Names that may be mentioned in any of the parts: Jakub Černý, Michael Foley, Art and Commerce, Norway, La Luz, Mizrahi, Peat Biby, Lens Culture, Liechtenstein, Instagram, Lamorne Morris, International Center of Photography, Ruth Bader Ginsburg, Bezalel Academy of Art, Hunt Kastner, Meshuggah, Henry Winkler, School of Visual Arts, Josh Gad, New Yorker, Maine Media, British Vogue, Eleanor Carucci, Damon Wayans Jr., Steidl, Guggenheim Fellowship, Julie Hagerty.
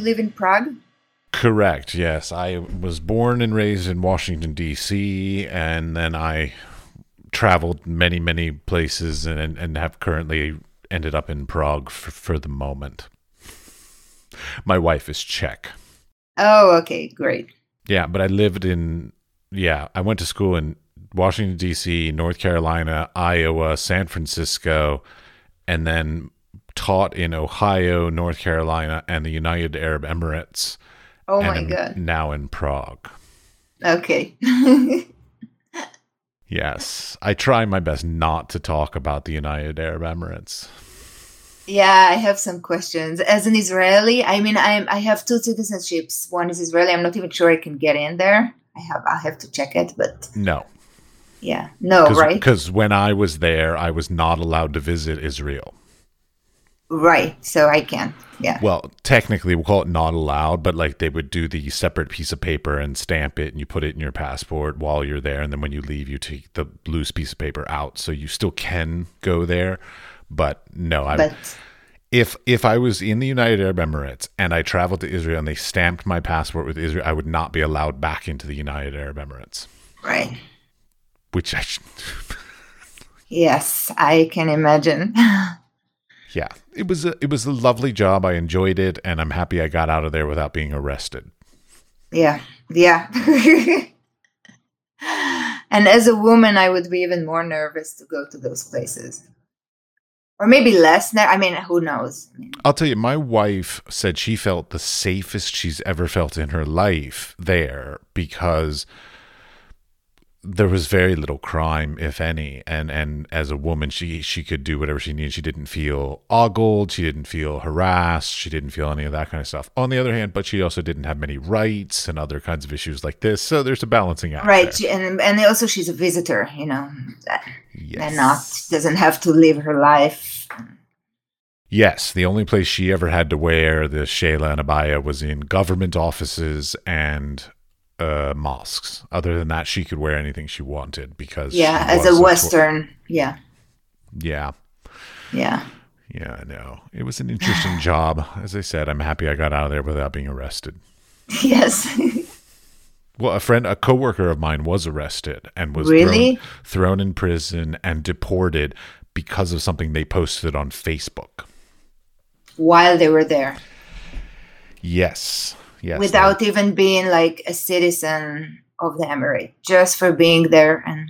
you live in Prague? Correct, yes. I was born and raised in Washington, D.C., and then I traveled many, many places and have currently ended up in Prague for the moment. My wife is Czech. Oh, okay, great. Yeah, but I lived in, I went to school in Washington, D.C., North Carolina, Iowa, San Francisco, and then taught in Ohio, North Carolina, and the United Arab Emirates. Oh, my God. Now in Prague. Okay. Yes. I try my best not to talk about the United Arab Emirates. Yeah, I have some questions. As an Israeli, I mean, I have two citizenships. One is Israeli. I'm not even sure I can get in there. I have to check it, but... No. Yeah. No, right? Because when I was there, I was not allowed to visit Israel. Right. So I can. Yeah. Well, technically, we'll call it not allowed, but like they would do the separate piece of paper and stamp it, and you put it in your passport while you're there. And then when you leave, you take the loose piece of paper out. So you still can go there. But no, if I was in the United Arab Emirates and I traveled to Israel and they stamped my passport with Israel, I would not be allowed back into the United Arab Emirates. Right. Which I should... Yes, I can imagine. Yeah, it was a lovely job. I enjoyed it, and I'm happy I got out of there without being arrested. Yeah. And as a woman, I would be even more nervous to go to those places. Or maybe less. I mean, who knows? I'll tell you, my wife said she felt the safest she's ever felt in her life there because there was very little crime, if any. And as a woman, she could do whatever she needed. She didn't feel ogled. She didn't feel harassed. She didn't feel any of that kind of stuff. On the other hand, but she also didn't have many rights and other kinds of issues like this. So there's a balancing act. Right. And also she's a visitor, you know. Yes. And she doesn't have to live her life. Yes. The only place she ever had to wear the shela and abaya was in government offices and mosques. Other than that, she could wear anything she wanted because as a Western. Yeah, I know. It was an interesting job. As I said, I'm happy I got out of there without being arrested. Yes. Well, a coworker of mine was arrested and was really thrown in prison and deported because of something they posted on Facebook while they were there. Yes. Yes, without even being like a citizen of the Emirate, just for being there. And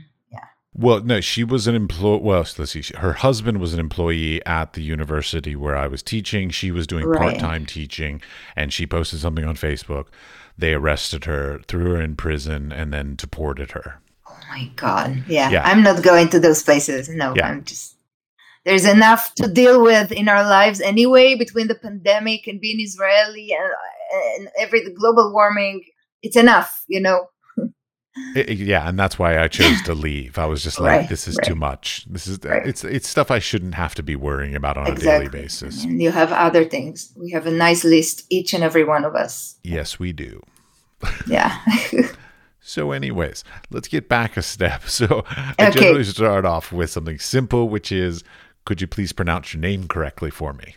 well, no, she was an employee. Well, let's see. Her husband was an employee at the university where I was teaching. She was doing part-time teaching, and she posted something on Facebook. They arrested her, threw her in prison, and then deported her. Oh my God! Yeah. I'm not going to those places. No, yeah. I'm just. There's enough to deal with in our lives anyway, between the pandemic and being Israeli and the global warming. It's enough, you know. And that's why I chose to leave. I was just like, this is too much. This is it's stuff I shouldn't have to be worrying about on a daily basis. And you have other things. We have a nice list, each and every one of us. Yes, we do. Yeah. So anyways, let's get back a step. So I generally start off with something simple, which is, could you please pronounce your name correctly for me?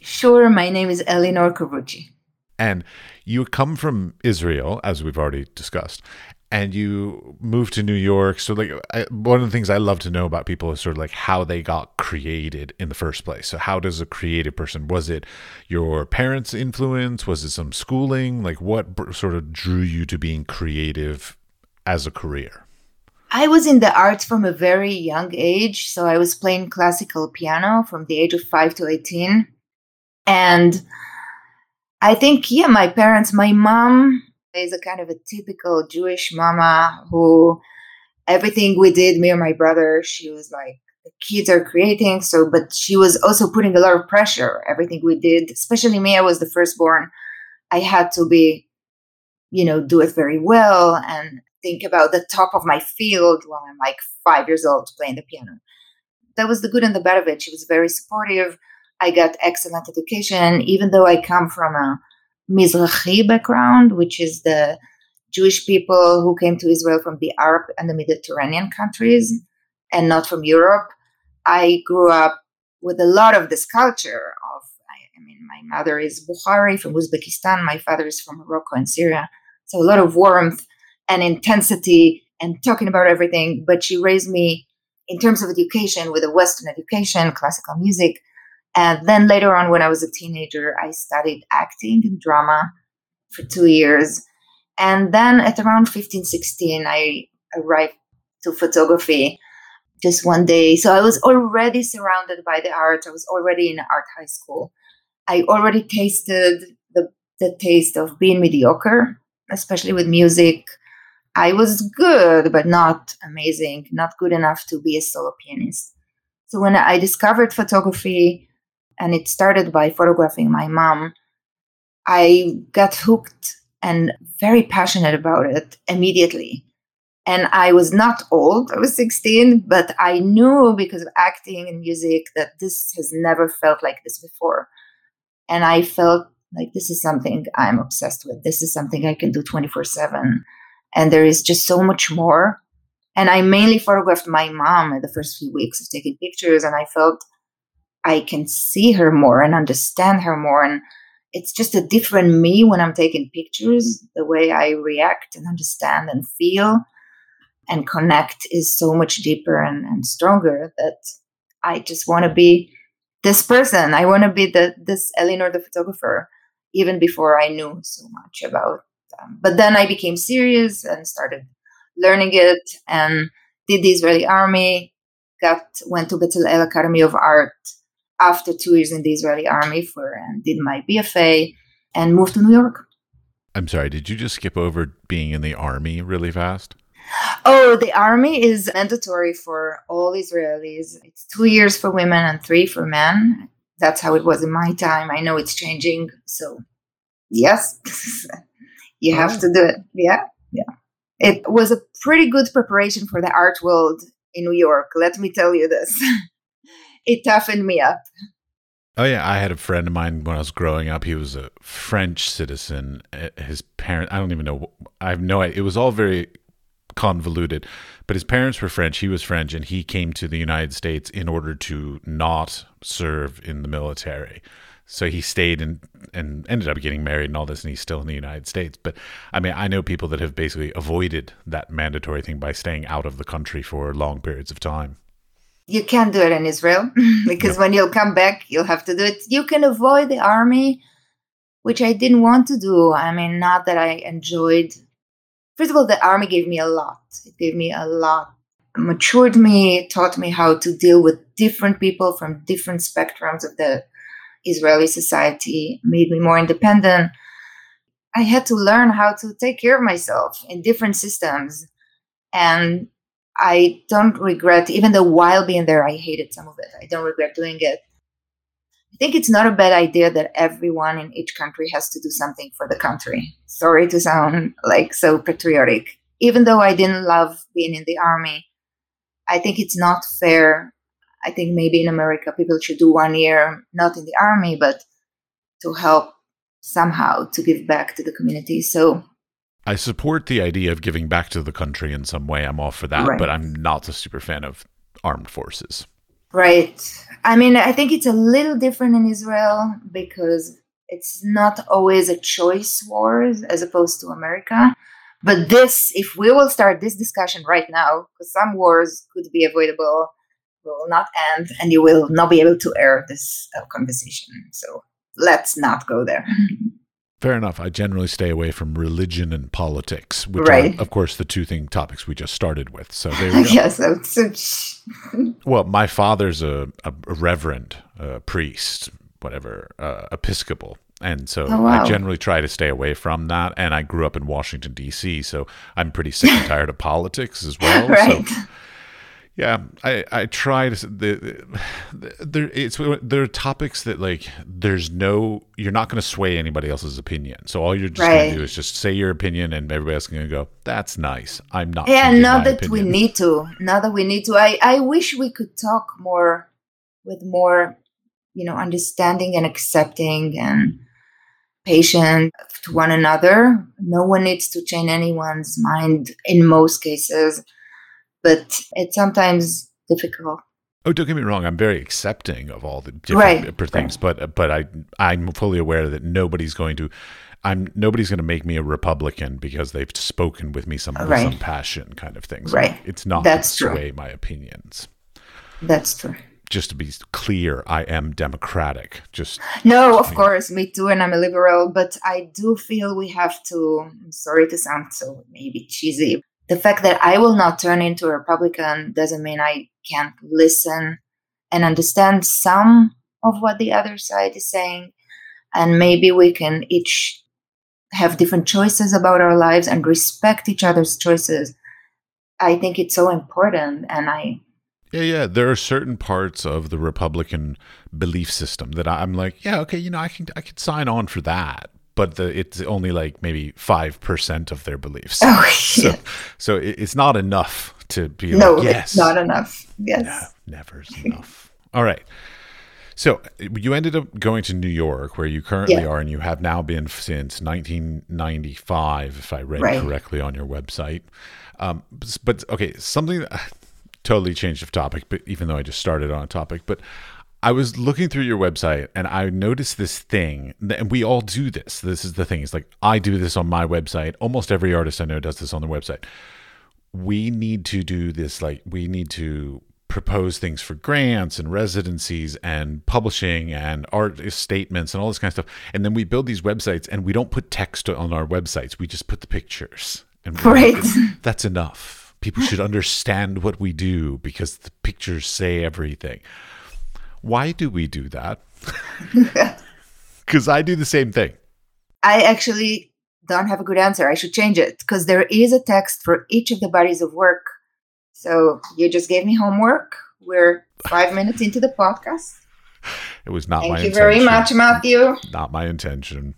Sure. My name is Eleanor Carucci. And you come from Israel, as we've already discussed, and you moved to New York. So like one of the things I love to know about people is sort of like how they got created in the first place. So how does a creative person, was it your parents' influence? Was it some schooling? Like what sort of drew you to being creative as a career? I was in the arts from a very young age. So I was playing classical piano from the age of 5 to 18. And I think, my parents, my mom is a kind of a typical Jewish mama who everything we did, me and my brother, she was like, the kids are creating. So, but she was also putting a lot of pressure. Everything we did, especially me, I was the firstborn. I had to be, do it very well and think about the top of my field when I'm like 5 years old playing the piano. That was the good and the bad of it. She was very supportive. I got excellent education, even though I come from a Mizrahi background, which is the Jewish people who came to Israel from the Arab and the Mediterranean countries and not from Europe. I grew up with a lot of this culture of, My mother is Bukhari from Uzbekistan. My father is from Morocco and Syria. So a lot of warmth and intensity and talking about everything. But she raised me in terms of education with a Western education, classical music. And then later on, when I was a teenager, I studied acting and drama for 2 years. And then at around 15, 16, I arrived to photography just one day. So I was already surrounded by the arts. I was already in art high school. I already tasted the taste of being mediocre, especially with music. I was good, but not amazing, not good enough to be a solo pianist. So when I discovered photography, and it started by photographing my mom, I got hooked and very passionate about it immediately. And I was not old, I was 16, but I knew because of acting and music that this has never felt like this before. And I felt like this is something I'm obsessed with. This is something I can do 24/7. And there is just so much more. And I mainly photographed my mom in the first few weeks of taking pictures. And I felt I can see her more and understand her more. And it's just a different me when I'm taking pictures. The way I react and understand and feel and connect is so much deeper and stronger that I just want to be this person. I want to be this Eleanor, the photographer, even before I knew so much about them. But then I became serious and started learning it and did the Israeli army, went to Bezalel Academy of Art after 2 years in the Israeli army and did my BFA and moved to New York. I'm sorry, did you just skip over being in the army really fast? Oh, the army is mandatory for all Israelis. It's 2 years for women and 3 for men. That's how it was in my time. I know it's changing. So yes, you have to do it. Yeah. It was a pretty good preparation for the art world in New York. Let me tell you this. It toughened me up. Oh, yeah. I had a friend of mine when I was growing up. He was a French citizen. His parents, I don't even know. I have no idea. It was all very convoluted, but his parents were French. He was French, and he came to the United States in order to not serve in the military. So he stayed and ended up getting married and all this, and he's still in the United States. But I mean, I know people that have basically avoided that mandatory thing by staying out of the country for long periods of time. You can't do it in Israel because when you'll come back, you'll have to do it. You can avoid the army, which I didn't want to do. I mean, not that I enjoyed. First of all, the army gave me a lot. It gave me a lot. It matured me, taught me how to deal with different people from different spectrums of the Israeli society, made me more independent. I had to learn how to take care of myself in different systems. And I don't regret, even though while being there, I hated some of it. I don't regret doing it. I think it's not a bad idea that everyone in each country has to do something for the country. Sorry to sound like so patriotic. Even though I didn't love being in the army, I think it's not fair. I think maybe in America, people should do 1 year, not in the army, but to help somehow to give back to the community. So I support the idea of giving back to the country in some way. I'm all for that, right. But I'm not a super fan of armed forces. Right. I mean, I think it's a little different in Israel because it's not always a choice wars as opposed to America. But this, if we will start this discussion right now, because some wars could be avoidable, will not end, and you will not be able to air this conversation. So let's not go there. Fair enough. I generally stay away from religion and politics, which are, of course, the two topics we just started with. So there we go. Well, my father's a reverend, a priest, whatever, Episcopal. And so I generally try to stay away from that. And I grew up in Washington, D.C., so I'm pretty sick and tired of politics as well. Right. So, yeah, I try to. There are topics that, like, there's no. You're not going to sway anybody else's opinion. So all you're just going to do is just say your opinion, and everybody else is going to go, that's nice. I'm not. Yeah, not that opinion. We need to. Not that we need to. I wish we could talk more with more, understanding and accepting and patient to one another. No one needs to change anyone's mind in most cases. But it's sometimes difficult. Oh, don't get me wrong. I'm very accepting of all the different things, but I'm fully aware that nobody's going to make me a Republican because they've spoken with me with some passion kind of things. Right. Like, it's not to sway my opinions. That's true. Just to be clear, I am democratic. Of course, me too, and I'm a liberal, but I do feel we have to, I'm sorry to sound so maybe cheesy, the fact that I will not turn into a Republican doesn't mean I can't listen and understand some of what the other side is saying. And maybe we can each have different choices about our lives and respect each other's choices. I think it's so important. And Yeah. There are certain parts of the Republican belief system that I'm like, yeah, okay, I can sign on for that. But it's only like maybe 5% of their beliefs. Oh, yeah. So it's not enough to be it's not enough. Yes. No, never's enough. All right. So you ended up going to New York, where you currently are, and you have now been since 1995, if I read correctly on your website. Something that, totally change of topic, but even though I just started on a topic, but I was looking through your website and I noticed this thing, and we all do this. This is the thing. It's like, I do this on my website. Almost every artist I know does this on their website. We need to do this. Like, we need to propose things for grants and residencies and publishing and art statements and all this kind of stuff. And then we build these websites and we don't put text on our websites. We just put the pictures. And that's enough. People should understand what we do because the pictures say everything. Why do we do that? Because I do the same thing. I actually don't have a good answer. I should change it because there is a text for each of the bodies of work. So you just gave me homework. We're 5 minutes into the podcast. It was not my intention. Thank you very much, Matthew. Not my intention.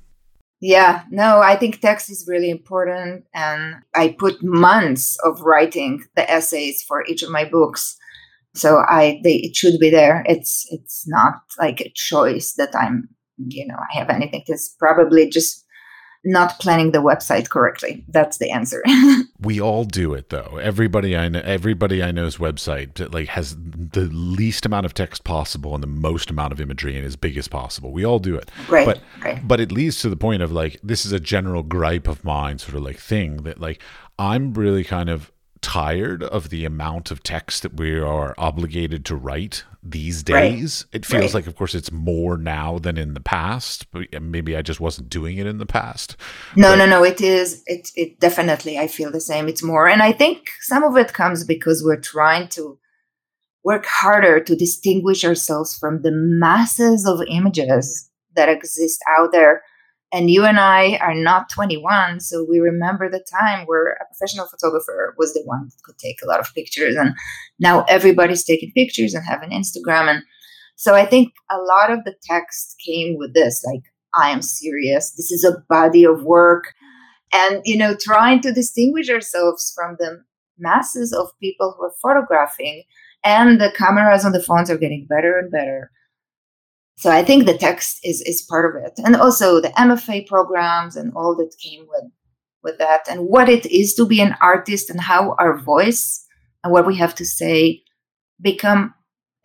Yeah, no, I think text is really important. And I put months of writing the essays for each of my books. So it should be there. It's not like a choice that I have anything. It's probably just not planning the website correctly. That's the answer. We all do it though. Everybody I know's website like has the least amount of text possible and the most amount of imagery and as big as possible. We all do it. Right. But it leads to the point of like, this is a general gripe of mine, sort of like thing that like I'm really kind of tired of the amount of text that we are obligated to write these days. It feels like, of course, it's more now than in the past. Maybe I just wasn't doing it in the past. No, it is. It definitely, I feel the same. It's more. And I think some of it comes because we're trying to work harder to distinguish ourselves from the masses of images that exist out there. And you and I are not 21, so we remember the time where a professional photographer was the one that could take a lot of pictures. And now everybody's taking pictures and having Instagram. And so I think a lot of the text came with this, like, I am serious. This is a body of work. And, trying to distinguish ourselves from the masses of people who are photographing. And the cameras on the phones are getting better and better. So I think the text is part of it. And also the MFA programs and all that came with that and what it is to be an artist and how our voice and what we have to say become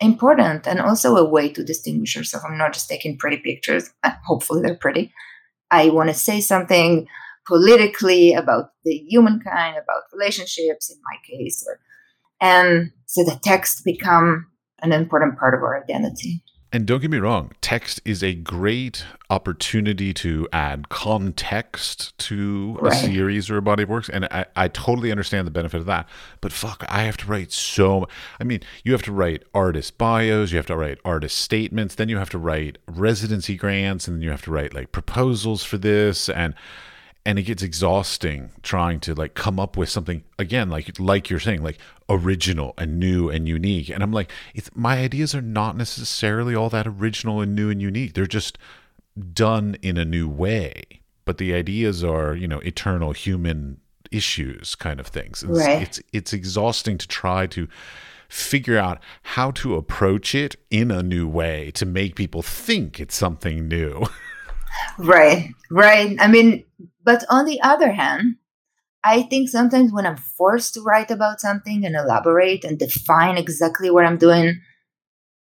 important and also a way to distinguish yourself. I'm not just taking pretty pictures. Hopefully they're pretty. I want to say something politically about the humankind, about relationships in my case. And so the text become an important part of our identity. And don't get me wrong, text is a great opportunity to add context to a series or a body of works. And I totally understand the benefit of that. But fuck, I have to write you have to write artist bios, you have to write artist statements, then you have to write residency grants, and then you have to write like proposals for this. And it gets exhausting trying to like come up with something again, like you're saying, like original and new and unique. And I'm like, my ideas are not necessarily all that original and new and unique. They're just done in a new way. But the ideas are, eternal human issues kind of things. It's exhausting to try to figure out how to approach it in a new way to make people think it's something new. Right. I mean, but on the other hand, I think sometimes when I'm forced to write about something and elaborate and define exactly what I'm doing,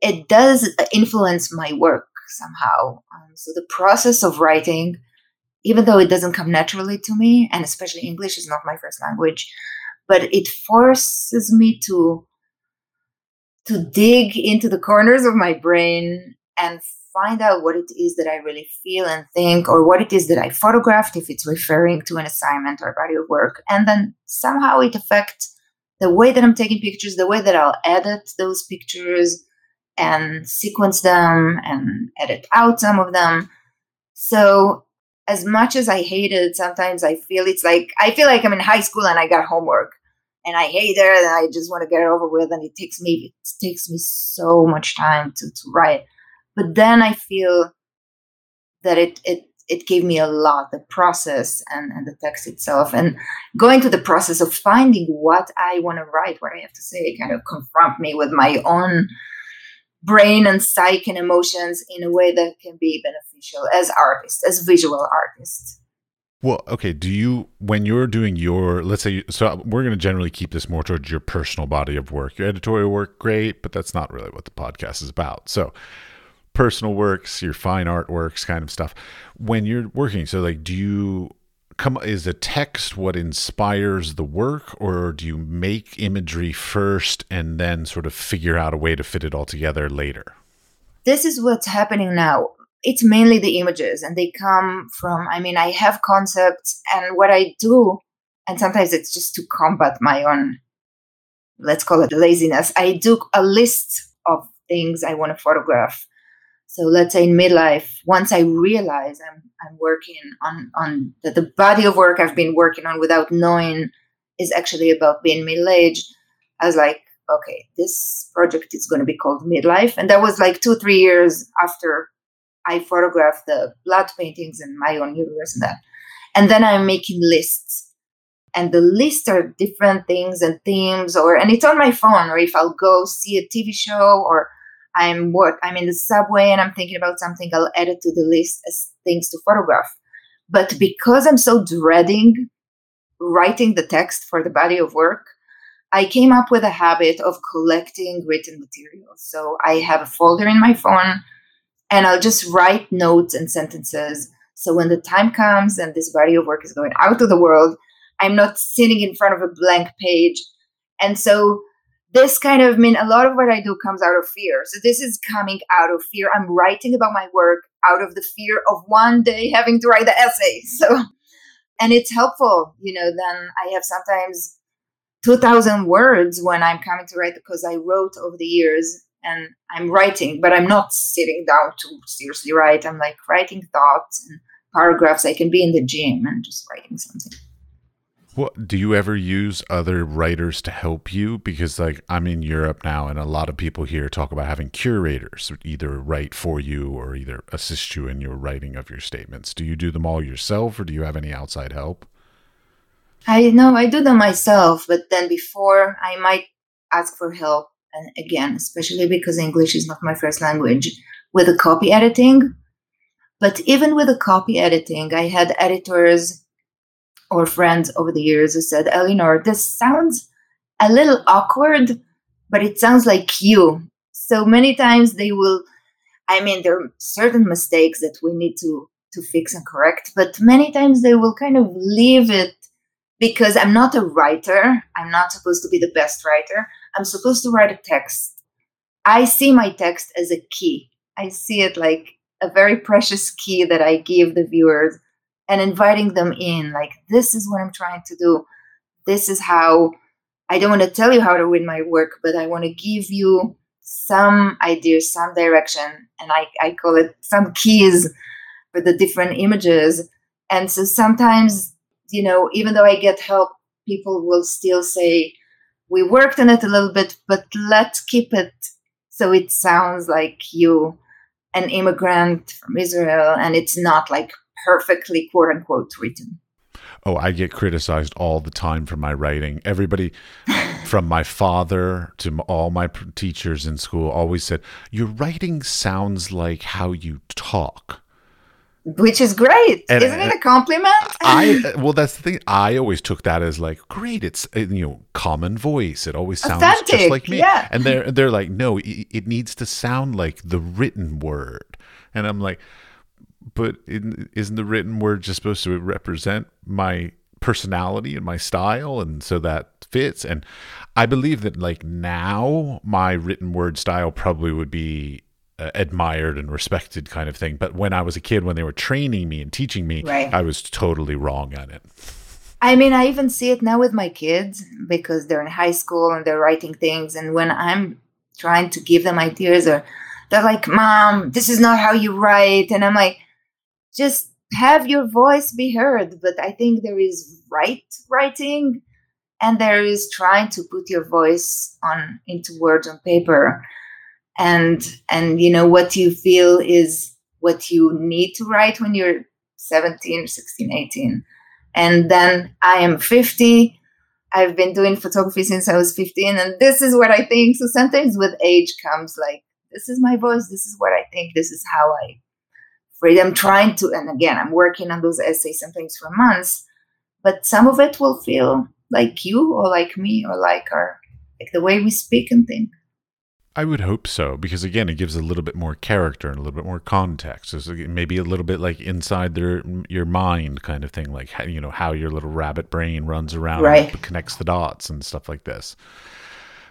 it does influence my work somehow. So the process of writing, even though it doesn't come naturally to me, and especially English is not my first language, but it forces me to dig into the corners of my brain and find out what it is that I really feel and think, or what it is that I photographed, if it's referring to an assignment or a body of work. And then somehow it affects the way that I'm taking pictures, the way that I'll edit those pictures and sequence them and edit out some of them. So as much as I hate it, sometimes I feel like I'm in high school and I got homework and I hate it and I just want to get it over with. And it takes me so much time to write. But then I feel that it gave me a lot, the process and the text itself, and going to the process of finding what I want to write, what I have to say, kind of confront me with my own brain and psyche and emotions in a way that can be beneficial as artists, as visual artists. Well, okay. When you're doing your, let's say, so we're going to generally keep this more towards your personal body of work, your editorial work, great, but that's not really what the podcast is about. So personal works, your fine artworks kind of stuff. When you're working, so like, is the text what inspires the work, or do you make imagery first and then sort of figure out a way to fit it all together later? This is what's happening now. It's mainly the images, and they come from, I have concepts, and what I do, and sometimes it's just to combat my own, let's call it laziness, I do a list of things I want to photograph. So let's say in midlife, once I realize I'm working on the body of work I've been working on without knowing is actually about being middle-aged, I was like, okay, this project is going to be called Midlife. And that was like 2-3 years after I photographed the blood paintings and my own universe and that. And then I'm making lists. And the lists are different things and themes, and it's on my phone, or if I'll go see a TV show, or I'm in the subway and I'm thinking about something, I'll add it to the list as things to photograph. But because I'm so dreading writing the text for the body of work, I came up with a habit of collecting written material. So I have a folder in my phone and I'll just write notes and sentences. So when the time comes and this body of work is going out to the world, I'm not sitting in front of a blank page. And so this kind of, a lot of what I do comes out of fear. So this is coming out of fear. I'm writing about my work out of the fear of one day having to write the essay. So, and it's helpful, then I have sometimes 2,000 words when I'm coming to write, because I wrote over the years and I'm writing, but I'm not sitting down to seriously write. I'm like writing thoughts and paragraphs. I can be in the gym and just writing something. Well, do you ever use other writers to help you? Because like I'm in Europe now and a lot of people here talk about having curators either write for you or either assist you in your writing of your statements. Do you do them all yourself, or do you have any outside help? I do them myself, but then before I might ask for help. And again, especially because English is not my first language, with the copy editing. But even with the copy editing, I had editors or friends over the years who said, Eleanor, this sounds a little awkward, but it sounds like you. So many times they will, there are certain mistakes that we need to fix and correct, but many times they will kind of leave it, because I'm not a writer. I'm not supposed to be the best writer. I'm supposed to write a text. I see my text as a key. I see it like a very precious key that I give the viewers, and inviting them in, like, this is what I'm trying to do. This is how, I don't want to tell you how to read my work, but I want to give you some ideas, some direction. And I call it some keys for the different images. And so sometimes, even though I get help, people will still say, we worked on it a little bit, but let's keep it so it sounds like you, an immigrant from Israel, and it's not like perfectly quote unquote written. Oh, I get criticized all the time for my writing. Everybody from my father to all my teachers in school always said, your writing sounds like how you talk. Which is great. And, isn't it a compliment? Well, that's the thing. I always took that as like, great, it's, common voice. It always sounds authentic, just like me. Yeah. And they're like, no, it needs to sound like the written word. And I'm like, but isn't the written word just supposed to represent my personality and my style? And so that fits. And I believe that like now my written word style probably would be admired and respected kind of thing. But when I was a kid, when they were training me and teaching me, right, I was totally wrong on it. I mean, I even see it now with my kids because they're in high school and they're writing things. And when I'm trying to give them ideas, or they're like, Mom, this is not how you write. And I'm like, just have your voice be heard. But I think there is right writing and there is trying to put your voice into words on paper. And what you feel is what you need to write when you're 17, 16, 18. And then I am 50. I've been doing photography since I was 15. And this is what I think. So sometimes with age comes like, this is my voice. This is what I think. This is how I phrase. I'm trying to, and again, I'm working on those essays sometimes for months. But some of it will feel like you or like me or like our, like the way we speak and think. I would hope so, because again, it gives a little bit more character and a little bit more context. So maybe a little bit like inside your mind kind of thing, like how your little rabbit brain runs around, right, and connects the dots and stuff like this.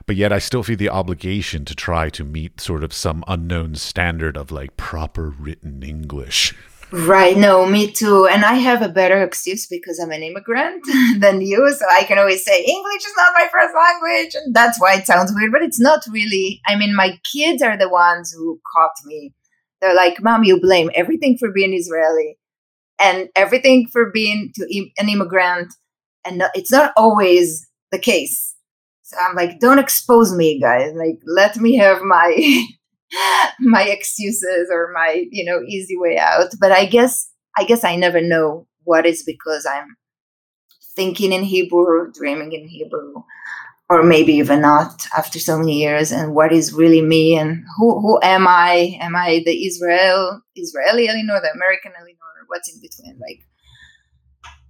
But yet I still feel the obligation to try to meet sort of some unknown standard of like proper written English. Right. No, me too. And I have a better excuse because I'm an immigrant than you. So I can always say English is not my first language. And that's why it sounds weird, but it's not really. I mean, my kids are the ones who caught me. They're like, Mom, you blame everything for being Israeli and everything for being an immigrant. And it's not always the case. So I'm like, don't expose me, guys. Like, let me have my... my excuses or my, easy way out. But I guess I never know what is because I'm thinking in Hebrew, dreaming in Hebrew, or maybe even not after so many years. And what is really me and who am I? Am I the Israeli Eleanor, the American Eleanor? What's in between? Like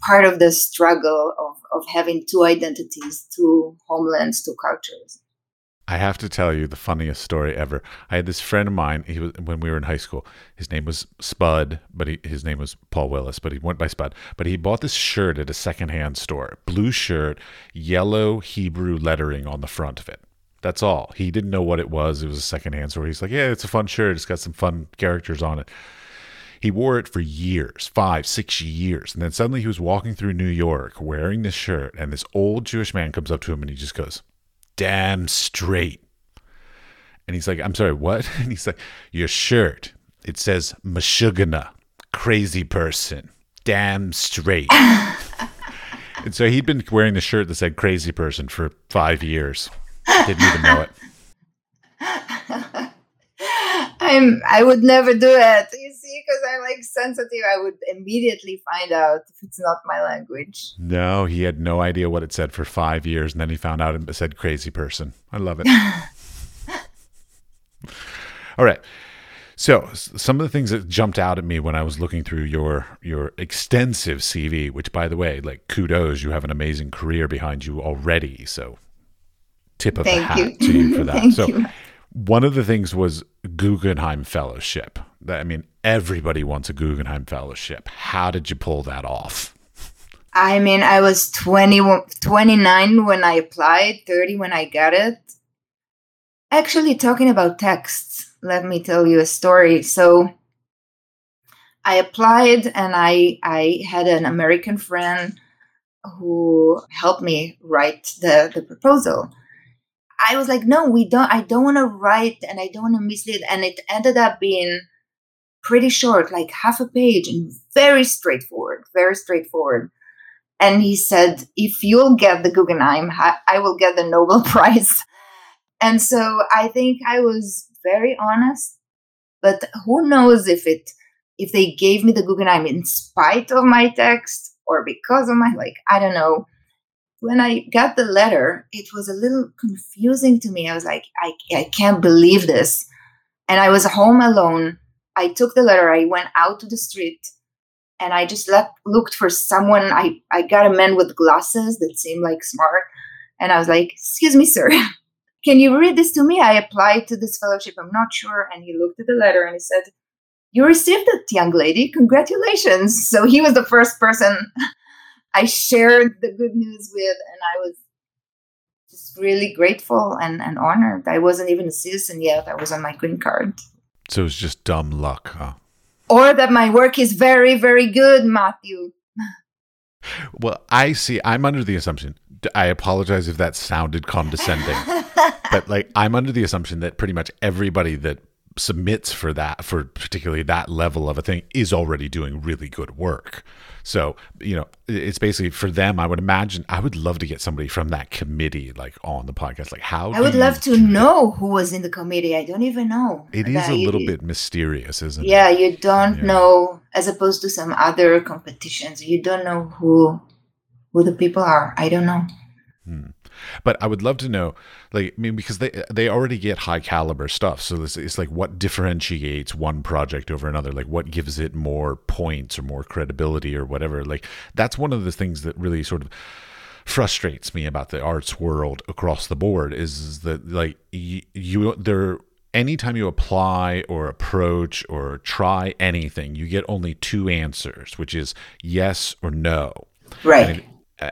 part of the struggle of having two identities, two homelands, two cultures. I have to tell you the funniest story ever. I had this friend of mine. He was, when we were in high school, his name was Spud, but his name was Paul Willis, but he went by Spud. But he bought this shirt at a secondhand store, blue shirt, yellow Hebrew lettering on the front of it. That's all. He didn't know what it was. It was a secondhand store. He's like, yeah, it's a fun shirt. It's got some fun characters on it. He wore it for years, 5-6 years. And then suddenly he was walking through New York wearing this shirt, and this old Jewish man comes up to him and he just goes, damn straight. And he's like, I'm sorry, what? And he's like, your shirt, it says Meshuggah, crazy person, damn straight. And so he'd been wearing the shirt that said crazy person for 5 years. Didn't even know it. I would never do it, you see, because I'm like sensitive. I would immediately find out if it's not my language. No, he had no idea what it said for 5 years, and then he found out it said crazy person. I love it. All right. So some of the things that jumped out at me when I was looking through your extensive CV, which, by the way, like kudos, you have an amazing career behind you already. So tip of the hat to you for that. Thank you. One of the things was Guggenheim Fellowship. I mean, everybody wants a Guggenheim Fellowship. How did you pull that off? I mean, I was 29 when I applied, 30 when I got it. Actually, talking about texts, let me tell you a story. So I applied and I had an American friend who helped me write the proposal. I was like, no, I don't want to write and I don't want to mislead. And it ended up being pretty short, like half a page and very straightforward. And he said, if you'll get the Guggenheim, I will get the Nobel Prize. And so I think I was very honest, but who knows if they gave me the Guggenheim in spite of my text or because of my, I don't know. When I got the letter, it was a little confusing to me. I was like, I can't believe this. And I was home alone. I took the letter, I went out to the street, and I just looked for someone. I got a man with glasses that seemed like smart. And I was like, excuse me, sir, can you read this to me? I applied to this fellowship. I'm not sure. And he looked at the letter and he said, you received it, young lady. Congratulations. So he was the first person I shared the good news with. And I was just really grateful and honored. I wasn't even a citizen yet. I was on my green card. So it was just dumb luck, huh? Or that my work is very, very good, Matthew. Well, I see. I'm under the assumption. I apologize if that sounded condescending. But like, I'm under the assumption that pretty much everybody that submits for that, for particularly that level of a thing, is already doing really good work. So, you know, it's basically for them, I would imagine, I would love to get somebody from that committee, like on the podcast, like how I would love to know who was in the committee. I don't even know. It is a little bit mysterious, isn't it? Yeah, you don't know, as opposed to some other competitions, you don't know who the people are. I don't know. But I would love to know, like, I mean, because they already get high caliber stuff. So it's like what differentiates one project over another, like what gives it more points or more credibility or whatever. Like that's one of the things that really sort of frustrates me about the arts world across the board is that like there. Anytime you apply or approach or try anything, you get only two answers, which is yes or no. Right.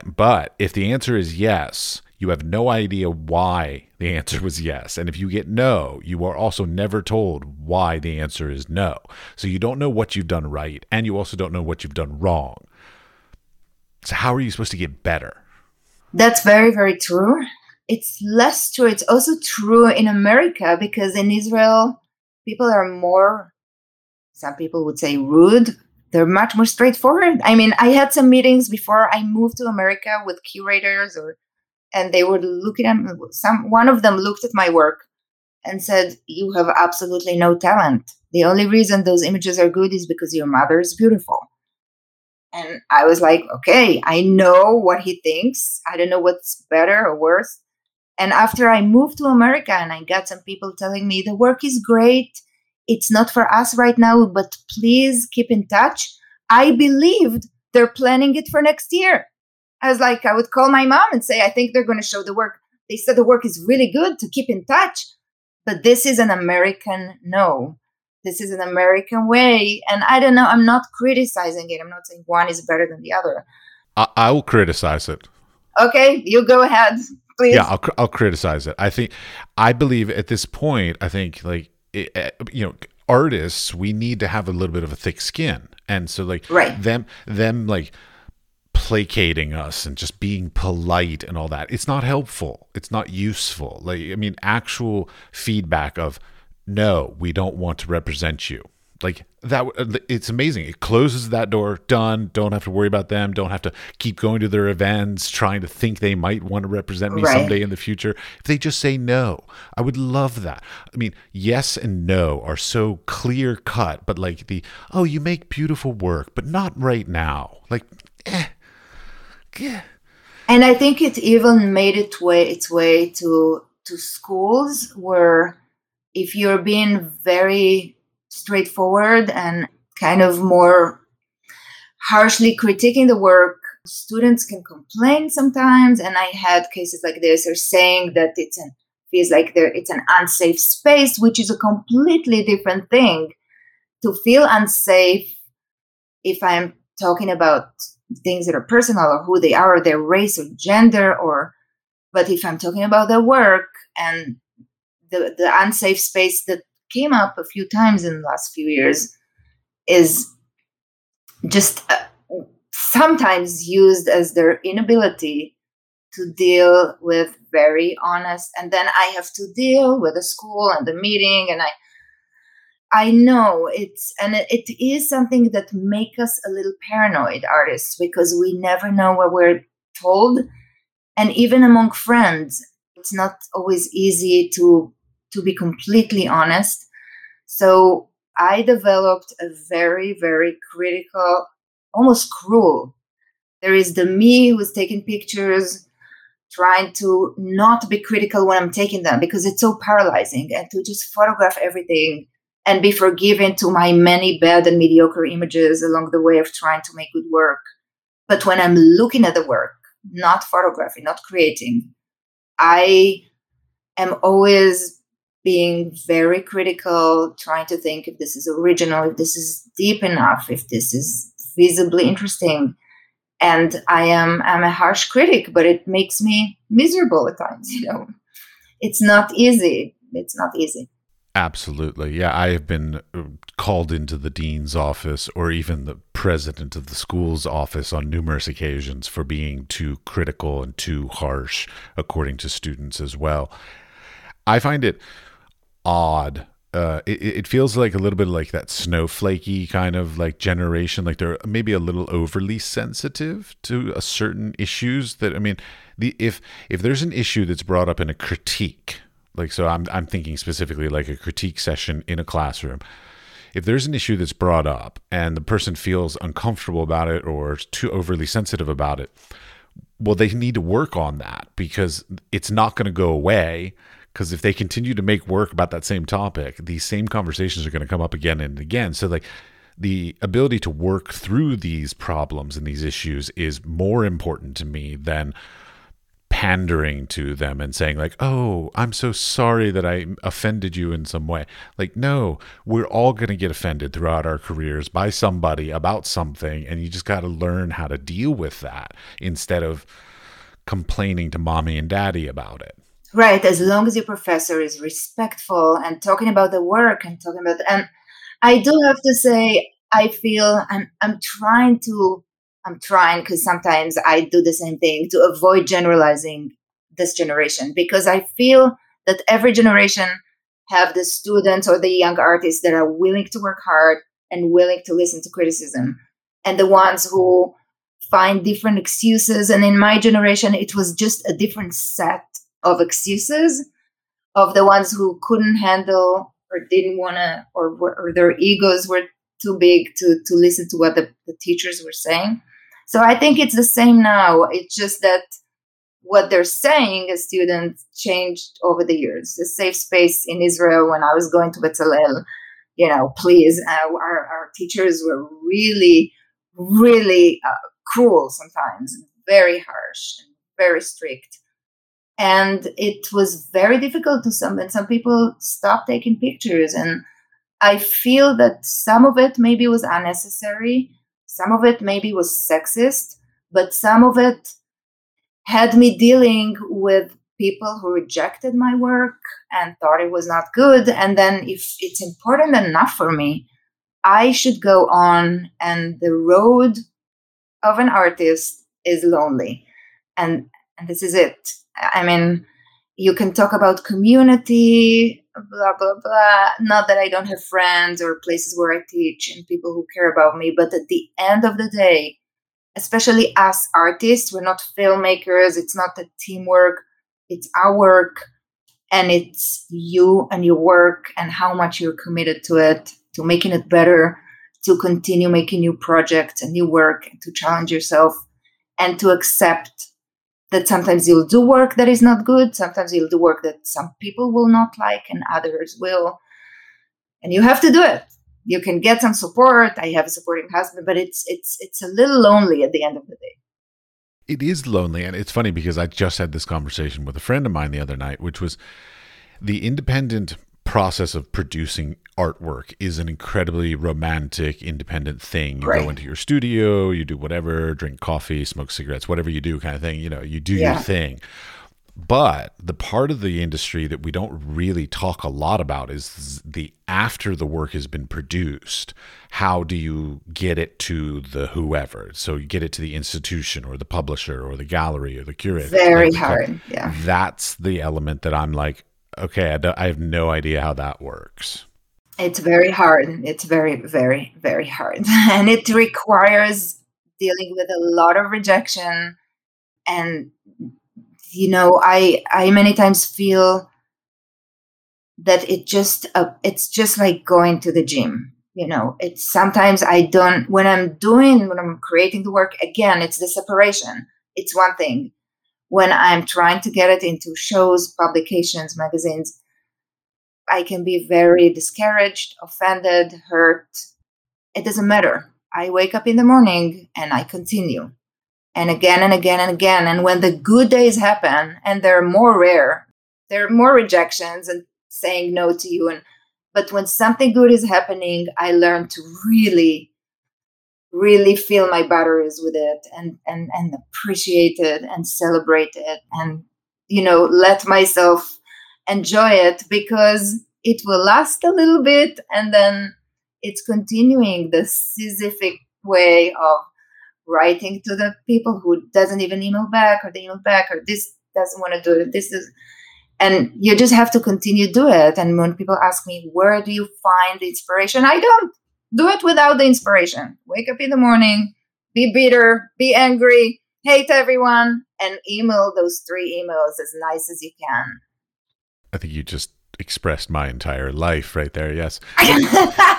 But if the answer is yes, you have no idea why the answer was yes. And if you get no, you are also never told why the answer is no. So you don't know what you've done right, and you also don't know what you've done wrong. So how are you supposed to get better? That's very, very true. It's less true. It's also true in America, because in Israel, people are more, some people would say rude. They're much more straightforward. I mean, I had some meetings before I moved to America with curators, and they would look at them. One of them looked at my work and said, "You have absolutely no talent. The only reason those images are good is because your mother is beautiful." And I was like, "Okay, I know what he thinks. I don't know what's better or worse." And after I moved to America, and I got some people telling me the work is great. It's not for us right now, but please keep in touch. I believed they're planning it for next year. I was like, I would call my mom and say, I think they're going to show the work. They said the work is really good, to keep in touch. But this is an American no. This is an American way. And I don't know, I'm not criticizing it. I'm not saying one is better than the other. I will criticize it. Okay, you go ahead, please. Yeah, I'll criticize it. I believe at this point, artists, we need to have a little bit of a thick skin. And so like right. them like placating us and just being polite and all that, it's not helpful. It's not useful. Like, I mean, actual feedback of, no, we don't want to represent you. Like that, it's amazing. It closes that door, done. Don't have to worry about them. Don't have to keep going to their events, trying to think they might want to represent me someday in the future. If they just say no, I would love that. I mean, yes and no are so clear cut, but like you make beautiful work, but not right now. Like, And I think it even made its way to schools where if you're being very straightforward and kind of more harshly critiquing the work, students can complain sometimes. And I had cases like this, or saying that it's an unsafe space, which is a completely different thing. To feel unsafe if I'm talking about things that are personal or who they are, or their race or gender, but if I'm talking about their work, and the unsafe space that came up a few times in the last few years is just sometimes used as their inability to deal with very honest. And then I have to deal with the school and the meeting. And I know it is something that makes us a little paranoid, artists, because we never know what we're told. And even among friends, it's not always easy to be completely honest. So I developed a very, very critical, almost cruel. There is the me who's taking pictures, trying to not be critical when I'm taking them because it's so paralyzing, and to just photograph everything and be forgiving to my many bad and mediocre images along the way of trying to make good work. But when I'm looking at the work, not photographing, not creating, I am always being very critical, trying to think if this is original, if this is deep enough, if this is visibly interesting. And I'm a harsh critic, but it makes me miserable at times, you know. It's not easy. It's not easy. Absolutely. Yeah, I have been called into the dean's office or even the president of the school's office on numerous occasions for being too critical and too harsh, according to students as well. I find it odd. It feels like a little bit like that snowflakey kind of like generation, like they're maybe a little overly sensitive to a certain issues that, I mean, if there's an issue that's brought up in a critique, like, so I'm thinking specifically like a critique session in a classroom. If there's an issue that's brought up and the person feels uncomfortable about it or too overly sensitive about it, well, they need to work on that because it's not going to go away. Because if they continue to make work about that same topic, these same conversations are going to come up again and again. So like the ability to work through these problems and these issues is more important to me than pandering to them and saying like, oh, I'm so sorry that I offended you in some way. Like, no, we're all going to get offended throughout our careers by somebody about something. And you just got to learn how to deal with that instead of complaining to mommy and daddy about it. Right. As long as your professor is respectful and talking about the work and talking about, and I do have to say, I feel I'm trying because sometimes I do the same thing to avoid generalizing this generation, because I feel that every generation have the students or the young artists that are willing to work hard and willing to listen to criticism, and the ones who find different excuses. And in my generation, it was just a different set of excuses of the ones who couldn't handle or didn't want to, or their egos were too big to listen to what the teachers were saying. So I think it's the same now. It's just that what they're saying as students changed over the years. The safe space in Israel when I was going to Bezalel, you know, please, our teachers were really, really cruel sometimes, very harsh, and very strict. And it was very difficult to some, and some people stopped taking pictures. And I feel that some of it maybe was unnecessary. Some of it maybe was sexist, but some of it had me dealing with people who rejected my work and thought it was not good. And then if it's important enough for me, I should go on. And the road of an artist is lonely. And this is it. I mean, you can talk about community, blah, blah, blah. Not that I don't have friends or places where I teach and people who care about me. But at the end of the day, especially us artists, we're not filmmakers. It's not a teamwork. It's our work. And it's you and your work and how much you're committed to it, to making it better, to continue making new projects and new work, and to challenge yourself and to accept that sometimes you'll do work that is not good. Sometimes you'll do work that some people will not like and others will. And you have to do it. You can get some support. I have a supporting husband, but it's a little lonely at the end of the day. It is lonely. And it's funny because I just had this conversation with a friend of mine the other night, which was the independent process of producing artwork is an incredibly romantic, independent thing. You go into your studio, you do whatever, drink coffee, smoke cigarettes, whatever you do kind of thing, you know, you do your thing. But the part of the industry that we don't really talk a lot about is the after the work has been produced, how do you get it to the whoever? So you get it to the institution or the publisher or the gallery or the curator. Very hard. Yeah. That's the element that I'm like, okay, I have no idea how that works. It's very hard. It's very, very, very hard. And it requires dealing with a lot of rejection. And, you know, I many times feel that it's just like going to the gym. You know, it's sometimes when I'm creating the work, again, it's the separation. It's one thing. When I'm trying to get it into shows, publications, magazines, I can be very discouraged, offended, hurt. It doesn't matter. I wake up in the morning and I continue. And again and again and again. And when the good days happen, and they're more rare, there are more rejections and saying no to you. But when something good is happening, I learn to really, really feel my batteries with it and appreciate it and celebrate it and, you know, let myself enjoy it, because it will last a little bit and then it's continuing the Sisyphean way of writing to the people who doesn't even email back, or they email back, or this doesn't want to do it. This is, and you just have to continue to do it. And when people ask me, where do you find the inspiration? I don't do it without the inspiration. Wake up in the morning, be bitter, be angry, hate everyone, and email those three emails as nice as you can. I think you just expressed my entire life right there. Yes.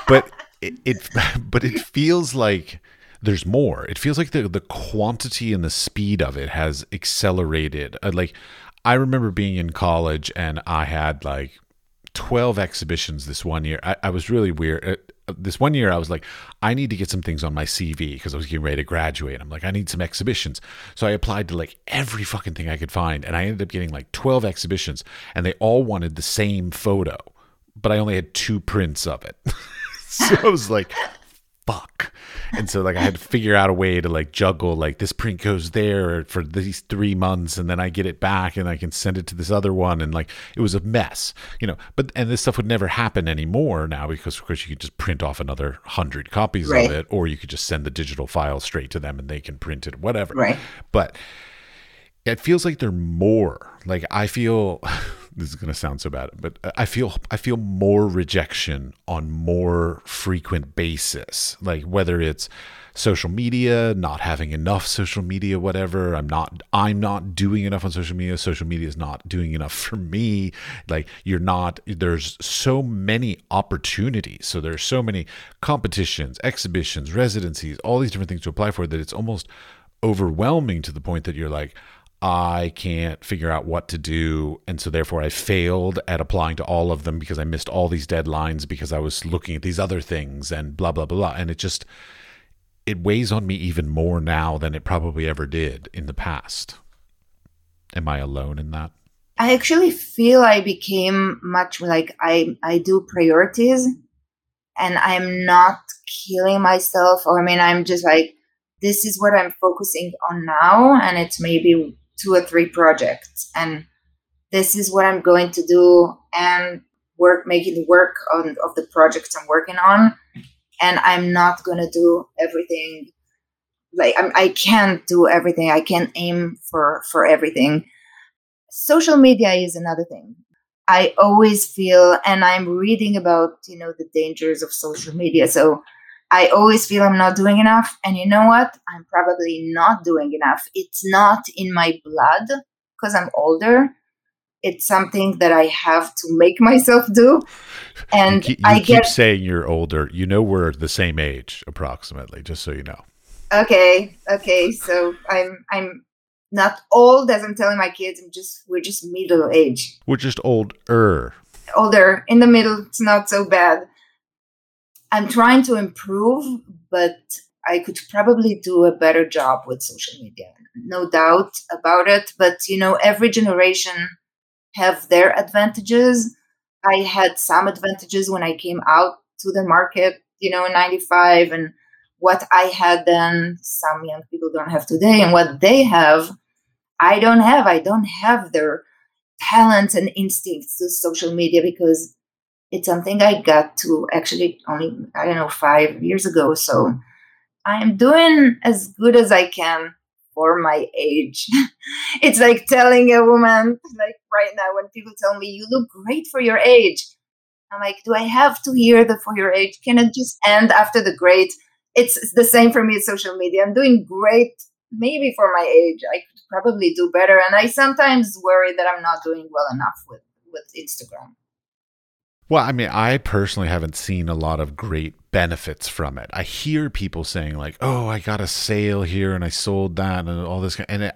But it feels like there's more. It feels like the quantity and the speed of it has accelerated. Like, I remember being in college and I had like 12 exhibitions this one year. I was really weird. This one year I was like, I need to get some things on my CV because I was getting ready to graduate. I'm like, I need some exhibitions. So I applied to like every fucking thing I could find. And I ended up getting like 12 exhibitions and they all wanted the same photo, but I only had 2 prints of it. So I was like, fuck. And so like I had to figure out a way to like juggle, like this print goes there for these 3 months and then I get it back and I can send it to this other one. And like, it was a mess, you know, and this stuff would never happen anymore now, because of course you could just print off another 100 copies right. of it, or you could just send the digital file straight to them and they can print it, whatever. Right. But it feels like they're more, like I feel, this is going to sound so bad, but I feel more rejection on more frequent basis, like whether it's social media, not having enough social media, whatever. I'm not doing enough on social media. Social media is not doing enough for me. Like there's so many opportunities. So there's so many competitions, exhibitions, residencies, all these different things to apply for that it's almost overwhelming to the point that you're like, I can't figure out what to do. And so therefore I failed at applying to all of them because I missed all these deadlines because I was looking at these other things and blah, blah, blah. And it weighs on me even more now than it probably ever did in the past. Am I alone in that? I actually feel I became much like I do priorities and I'm not killing myself. Or I mean, I'm just like, this is what I'm focusing on now. And it's maybe 2 or 3 projects. And this is what I'm going to do and making the work of the projects I'm working on. And I'm not going to do everything. Like I can't do everything. I can't aim for everything. Social media is another thing. I always feel, and I'm reading about, you know, the dangers of social media. So I always feel I'm not doing enough. And you know what? I'm probably not doing enough. It's not in my blood because I'm older. It's something that I have to make myself do. And I keep saying you're older. You know, we're the same age approximately, just so you know. Okay. So I'm not old as I'm telling my kids. We're just middle age. We're just older. Older in the middle. It's not so bad. I'm trying to improve, but I could probably do a better job with social media. No doubt about it. But, you know, every generation have their advantages. I had some advantages when I came out to the market, you know, in 95, and what I had then, some young people don't have today, and what they have, I don't have. I don't have their talents and instincts to social media because it's something I got to actually only, 5 years ago. So I'm doing as good as I can for my age. It's like telling a woman, like right now, when people tell me, you look great for your age. I'm like, do I have to hear the for your age? Can it just end after the great? It's the same for me with social media. I'm doing great, maybe for my age. I could probably do better. And I sometimes worry that I'm not doing well enough with Instagram. Well, I mean, I personally haven't seen a lot of great benefits from it. I hear people saying like, "Oh, I got a sale here and I sold that and all this," and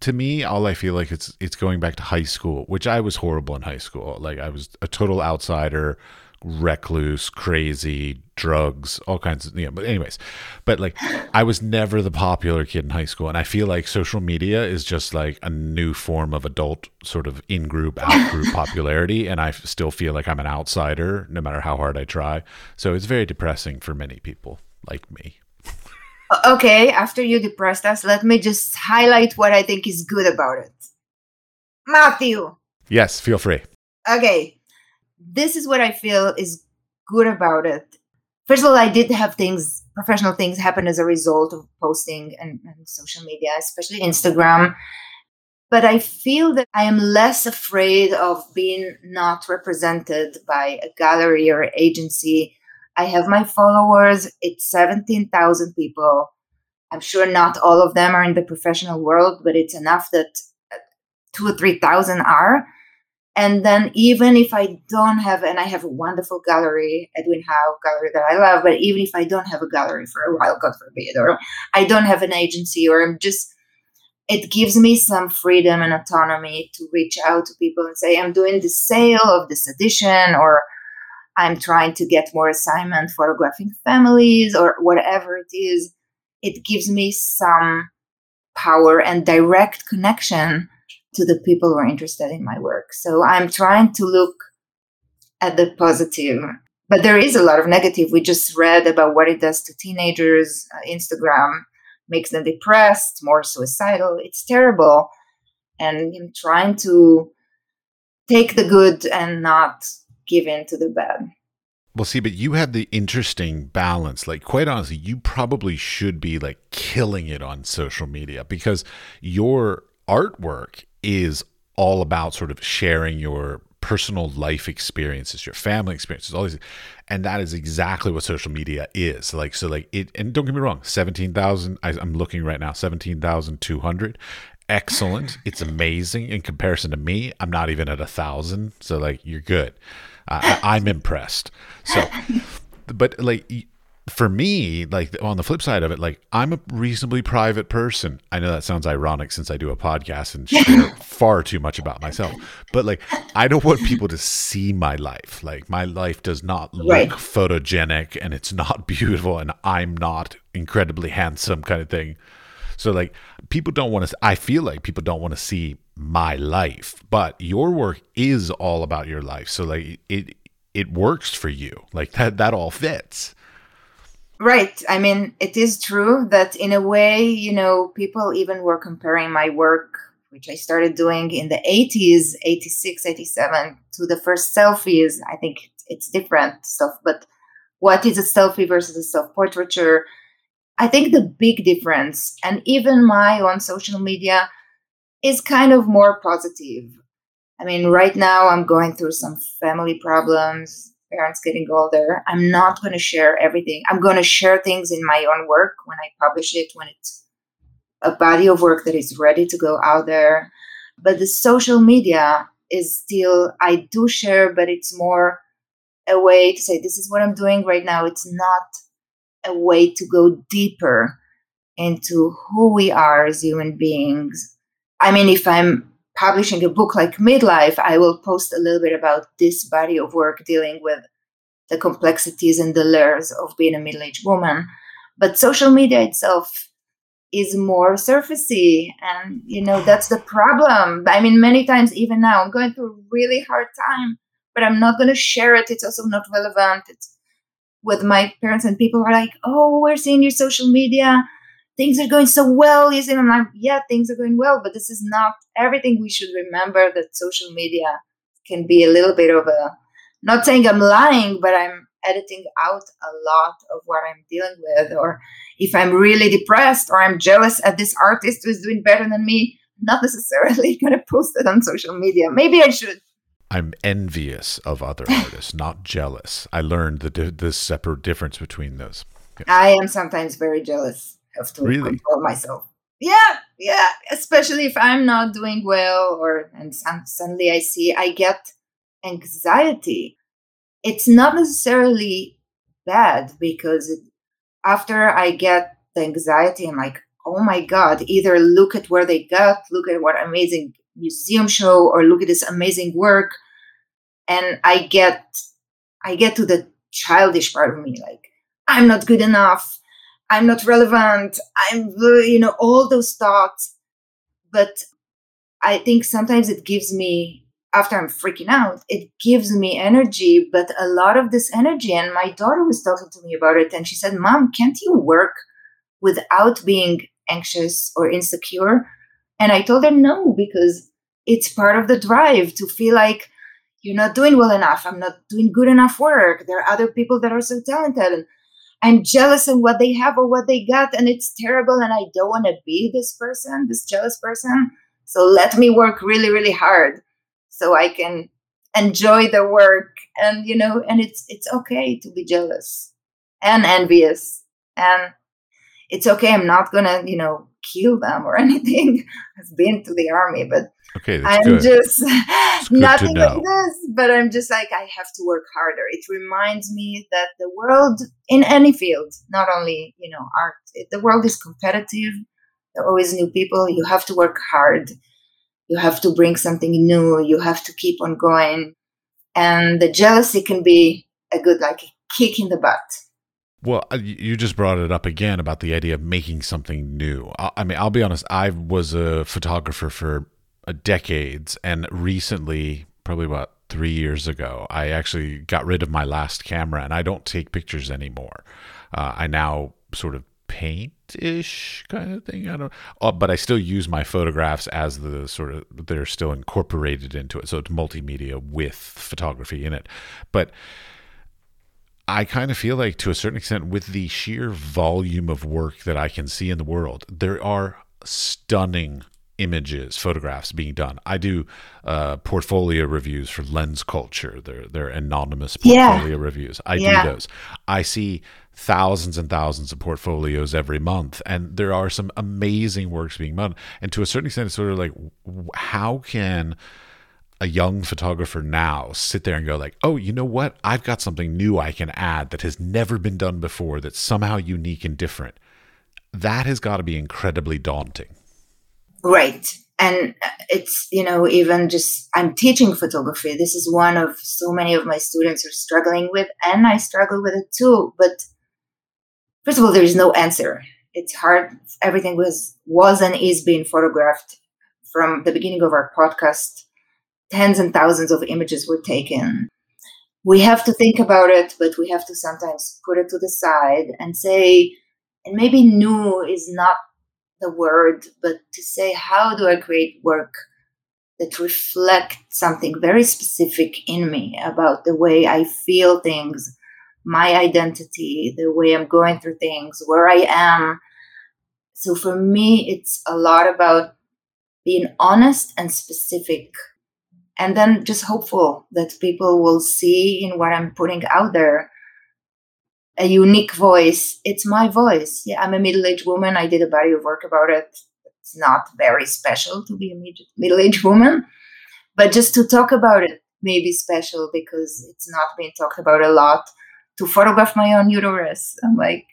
to me, all I feel like it's going back to high school, which I was horrible in high school. Like I was a total outsider, recluse, crazy, drugs, all kinds of, but anyways, like I was never the popular kid in high school. And I feel like social media is just like a new form of adult sort of in-group, out-group popularity. And I still feel like I'm an outsider no matter how hard I try. So it's very depressing for many people like me. Okay, after you depressed us, let me just highlight what I think is good about it. Matthew. Yes, feel free. Okay. This is what I feel is good about it. First of all, I did have things, professional things happen as a result of posting and social media, especially Instagram. But I feel that I am less afraid of being not represented by a gallery or agency. I have my followers. It's 17,000 people. I'm sure not all of them are in the professional world, but it's enough that 2,000 or 3,000 are. And then even if I don't have, and I have a wonderful gallery, Edwynn Houk Gallery that I love, but even if I don't have a gallery for a while, God forbid, or I don't have an agency, or I'm just, it gives me some freedom and autonomy to reach out to people and say, I'm doing the sale of this edition, or I'm trying to get more assignment photographing families, or whatever it is. It gives me some power and direct connection to the people who are interested in my work. So I'm trying to look at the positive, but there is a lot of negative. We just read about what it does to teenagers. Instagram makes them depressed, more suicidal. It's terrible. And I'm trying to take the good and not give in to the bad. Well, see, but you have the interesting balance. Like, quite honestly, you probably should be like killing it on social media because your artwork is all about sort of sharing your personal life experiences, your family experiences, all these, and that is exactly what social media is. Like, so like it, and don't get me wrong, 17,000, I'm looking right now, 17,200. Excellent. It's amazing in comparison to me. I'm not even at 1,000. So like, you're good. I'm impressed. So, but like, for me, like on the flip side of it, like I'm a reasonably private person. I know that sounds ironic since I do a podcast and share far too much about myself, but like I don't want people to see my life. Like my life does not look photogenic and it's not beautiful and I'm not incredibly handsome kind of thing. So like people don't want to, I feel like people don't want to see my life, but your work is all about your life. So like it works for you. Like that all fits. Right. I mean, it is true that in a way, people even were comparing my work, which I started doing in the 80s, 86, 87, to the first selfies. I think it's different stuff, but what is a selfie versus a self-portraiture? I think the big difference, and even my on social media, is kind of more positive. I mean, right now I'm going through some family problems. Parents getting older. I'm not going to share everything. I'm going to share things in my own work when I publish it, when it's a body of work that is ready to go out there. But the social media is still, I do share, but it's more a way to say, this is what I'm doing right now. It's not a way to go deeper into who we are as human beings. I mean, if I'm publishing a book like Midlife, I will post a little bit about this body of work dealing with the complexities and the layers of being a middle-aged woman. But social media itself is more surfacey. And, that's the problem. I mean, many times, even now, I'm going through a really hard time, but I'm not going to share it. It's also not relevant. It's with my parents and people are like, oh, we're seeing your social media. Things are going so well, you see. I'm like, yeah, things are going well, but this is not everything. We should remember that social media can be a little bit of a, not saying I'm lying, but I'm editing out a lot of what I'm dealing with. Or if I'm really depressed or I'm jealous at this artist who is doing better than me, not necessarily going to post it on social media. Maybe I should. I'm envious of other artists, not jealous. I learned the separate difference between those. Yeah. I am sometimes very jealous. Have to control myself. Yeah. Especially if I'm not doing well, or and suddenly I get anxiety, it's not necessarily bad, because after I get the anxiety, I'm like, oh my God, either look at where they got, look at what amazing museum show, or look at this amazing work. And I get to the childish part of me, like, I'm not good enough, I'm not relevant, I'm, all those thoughts. But I think sometimes it gives me, after I'm freaking out, it gives me energy. But a lot of this energy, and my daughter was talking to me about it, and she said, Mom, can't you work without being anxious or insecure? And I told her no, because it's part of the drive to feel like you're not doing well enough, I'm not doing good enough work, there are other people that are so talented, and I'm jealous of what they have or what they got, and it's terrible, and I don't want to be this person, this jealous person. So let me work really, really hard so I can enjoy the work. And, and it's okay to be jealous and envious. And it's okay. I'm not going to, kill them or anything. I've been to the army, but okay, that's I'm good. Just nothing like this. But I'm just like, I have to work harder. It reminds me that the world in any field, not only, art, the world is competitive. There are always new people. You have to work hard. You have to bring something new. You have to keep on going. And the jealousy can be a good, kick in the butt. Well, you just brought it up again about the idea of making something new. I mean, I'll be honest. I was a photographer for decades, and recently, probably about 3 years ago, I actually got rid of my last camera, and I don't take pictures anymore. I now sort of paint-ish kind of thing. I don't, but I still use my photographs as the sort of, they're still incorporated into it. So it's multimedia with photography in it. But I kind of feel like, to a certain extent, with the sheer volume of work that I can see in the world, there are stunning images, photographs being done. I do portfolio reviews for Lens Culture. They're anonymous portfolio reviews. I do those. I see thousands and thousands of portfolios every month, and there are some amazing works being done. And to a certain extent, it's sort of like, how can a young photographer now sit there and go like, oh, you know what? I've got something new I can add that has never been done before, that's somehow unique and different. That has got to be incredibly daunting. Right. And it's, even just, I'm teaching photography. This is one of so many of my students are struggling with, and I struggle with it too. But first of all, there is no answer. It's hard. Everything was and is being photographed. From the beginning of our podcast, tens and thousands of images were taken. We have to think about it, but we have to sometimes put it to the side and say, and maybe new is not the word, but to say, how do I create work that reflects something very specific in me about the way I feel things, my identity, the way I'm going through things, where I am. So for me, it's a lot about being honest and specific. And then just hopeful that people will see in what I'm putting out there a unique voice. It's my voice. Yeah, I'm a middle-aged woman. I did a body of work about it. It's not very special to be a middle-aged woman. But just to talk about it may be special because it's not being talked about a lot. To photograph my own uterus, I'm like,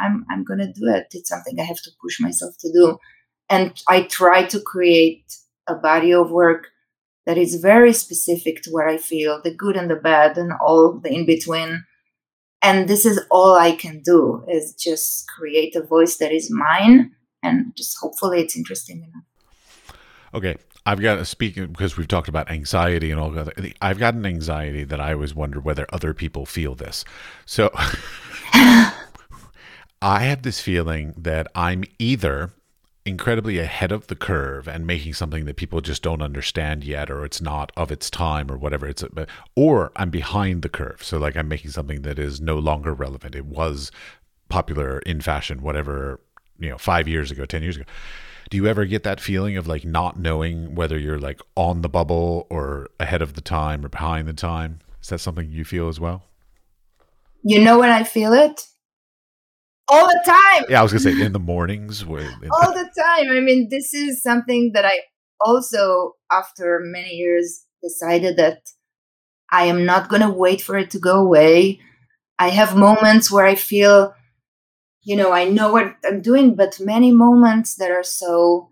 I'm going to do it. It's something I have to push myself to do. And I try to create a body of work that is very specific to what I feel, the good and the bad and all the in-between. And this is all I can do, is just create a voice that is mine, and just hopefully it's interesting enough. Okay, I've got to speak, because we've talked about anxiety and all that. I've got an anxiety that I always wonder whether other people feel this. So I have this feeling that I'm either incredibly ahead of the curve and making something that people just don't understand yet, or it's not of its time, or whatever, or I'm behind the curve. So like, I'm making something that is no longer relevant. It was popular in fashion, whatever, 5 years ago, 10 years ago. Do you ever get that feeling of like not knowing whether you're like on the bubble or ahead of the time or behind the time? Is that something you feel as well? When I feel it? All the time. Yeah, I was going to say in the mornings. All the time. I mean, this is something that I also, after many years, decided that I am not going to wait for it to go away. I have moments where I feel, you know, I know what I'm doing, but many moments that are so,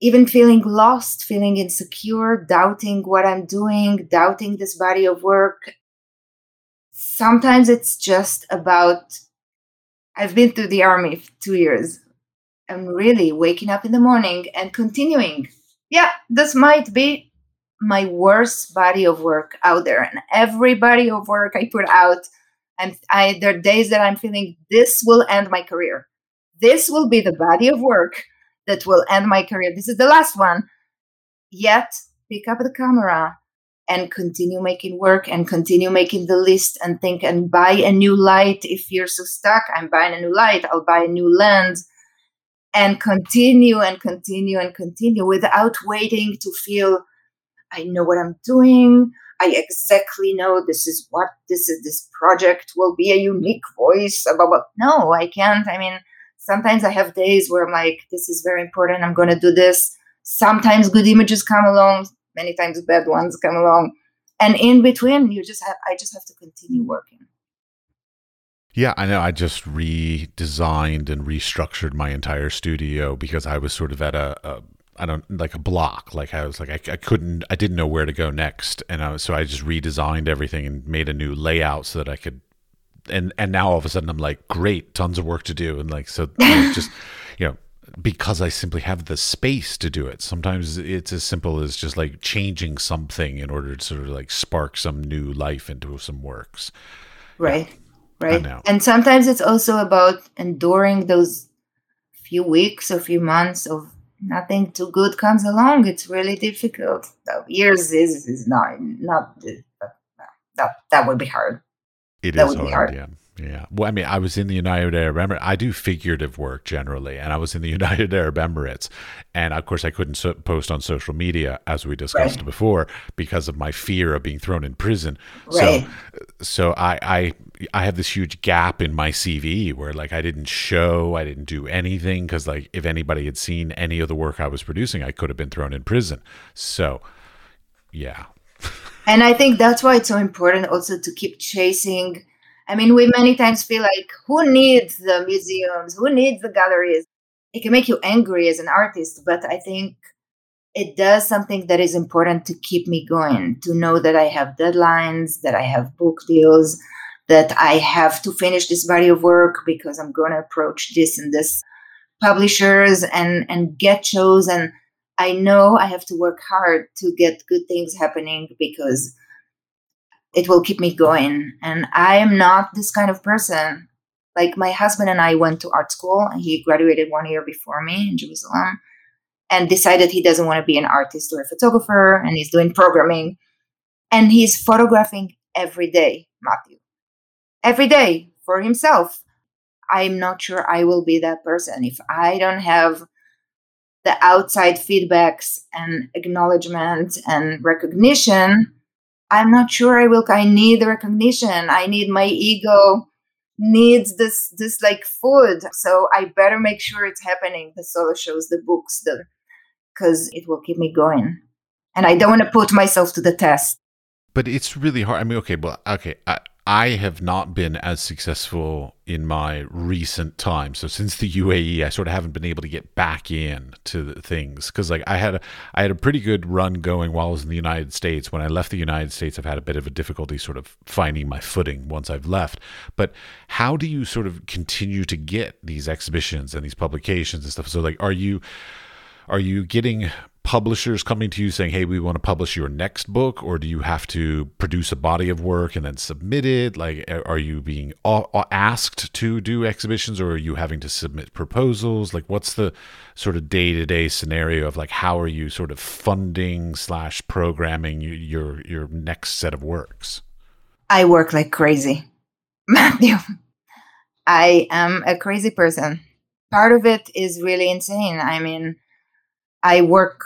even feeling lost, feeling insecure, doubting what I'm doing, doubting this body of work. Sometimes it's just about, I've been through the army for 2 years. I'm really waking up in the morning and continuing. Yeah, this might be my worst body of work out there. And every body of work I put out, there are days that I'm feeling this will end my career. This will be the body of work that will end my career. This is the last one. Yet, pick up the camera and continue making work and continue making the list and think and buy a new light. If you're so stuck, I'm buying a new light. I'll buy a new lens. And continue and continue and continue without waiting to feel, I know what I'm doing. I exactly know this project will be a unique voice. Blah, blah, blah. No, I can't. I mean, sometimes I have days where I'm like, this is very important. I'm going to do this. Sometimes good images come along. Many times bad ones come along. And in between, I just have to continue working. Yeah, I know. I just redesigned and restructured my entire studio because I was sort of at a block. Like I was like, I didn't know where to go next. And so I just redesigned everything and made a new layout so that I could, and now all of a sudden I'm like, great, tons of work to do. And like, so just, you know, because I simply have the space to do it. Sometimes it's as simple as just like changing something in order to sort of like spark some new life into some works. Right. Yeah. Right. And sometimes it's also about enduring those few weeks or few months of nothing too good comes along. It's really difficult. So years is not that would be hard. It is hard. Yeah. Yeah. Well, I mean, I was in the United Arab Emirates. I do figurative work generally, and I was in the United Arab Emirates. And of course, I couldn't post on social media, as we discussed before, because of my fear of being thrown in prison. Right. So I have this huge gap in my CV where like I didn't do anything, because like if anybody had seen any of the work I was producing, I could have been thrown in prison. So, yeah. And I think that's why it's so important also to keep chasing. I mean, we many times feel like, who needs the museums? Who needs the galleries? It can make you angry as an artist, but I think it does something that is important to keep me going, to know that I have deadlines, that I have book deals, that I have to finish this body of work because I'm going to approach this and this publishers and get shows. And I know I have to work hard to get good things happening because it will keep me going. And I am not this kind of person. Like my husband and I went to art school, and he graduated 1 year before me in Jerusalem and decided he doesn't want to be an artist or a photographer, and he's doing programming. And he's photographing every day, Matthew. Every day for himself. I'm not sure I will be that person if I don't have the outside feedbacks and acknowledgement and recognition. I'm not sure I will. I need the recognition. I need my ego needs this like food. So I better make sure it's happening. The solo shows, the books, because it will keep me going. And I don't want to put myself to the test. But it's really hard. I mean, I have not been as successful in my recent time. So since the UAE, I sort of haven't been able to get back in to the things, because like I had a pretty good run going while I was in the United States. When I left the United States, I've had a bit of a difficulty sort of finding my footing once I've left. But how do you sort of continue to get these exhibitions and these publications and stuff? So like, are you getting publishers coming to you saying, hey, we want to publish your next book? Or do you have to produce a body of work and then submit it? Like, are you being asked to do exhibitions, or are you having to submit proposals? Like, what's the sort of day-to-day scenario of like, how are you sort of funding / programming your next set of works? I work like crazy, Matthew. I am a crazy person. Part of it is really insane. I mean, I work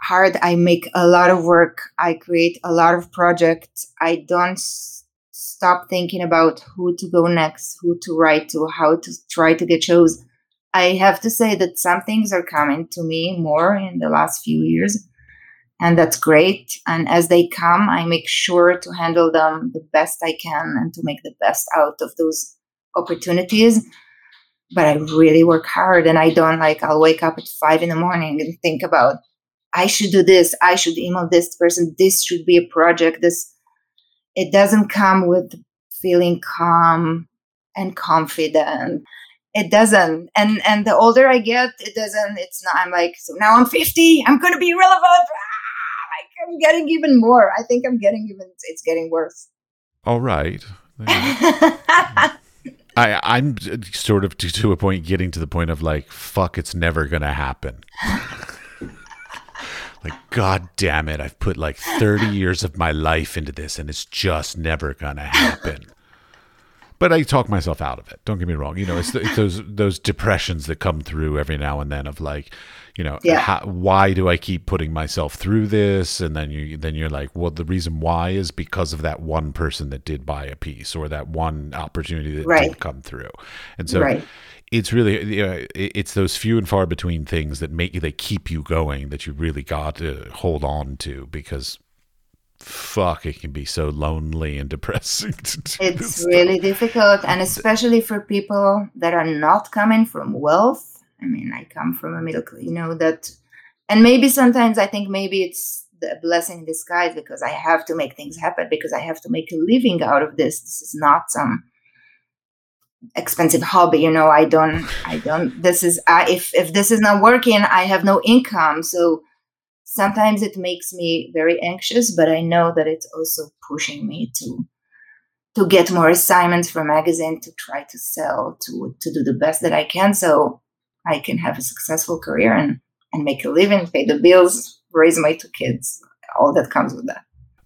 hard. I make a lot of work. I create a lot of projects. I don't stop thinking about who to go next, who to write to, how to try to get shows. I have to say that some things are coming to me more in the last few years and that's great. And as they come, I make sure to handle them the best I can and to make the best out of those opportunities. But I really work hard, and I don't I'll wake up at 5 a.m. and think about, I should do this, I should email this person, this should be a project. It doesn't come with feeling calm and confident. It doesn't. And the older I get, it doesn't. It's not, I'm like, so now I'm 50, I'm going to be relevant. I'm getting even more. I think I'm getting even, it's getting worse. All right. Yeah. I'm sort of to a point getting to the point of fuck, it's never going to happen. God damn it. I've put 30 years of my life into this and it's just never going to happen. But I talk myself out of it. Don't get me wrong. It's those depressions that come through every now and then of why do I keep putting myself through this? And then you're like, well, the reason why is because of that one person that did buy a piece or that one opportunity that did come through. And so it's really, it's those few and far between things that they keep you going, that you really got to hold on to, because fuck, it can be so lonely and depressing to do. It's really difficult, and especially for people that are not coming from wealth. I mean, I come from a middle class, and maybe sometimes I think maybe it's a blessing in disguise, because I have to make things happen, because I have to make a living out of this. This is not some expensive hobby, if this is not working, I have no income. So sometimes it makes me very anxious, but I know that it's also pushing me to get more assignments for magazine, to try to sell, to do the best that I can, so I can have a successful career and make a living, pay the bills, raise my 2 kids, all that comes with that.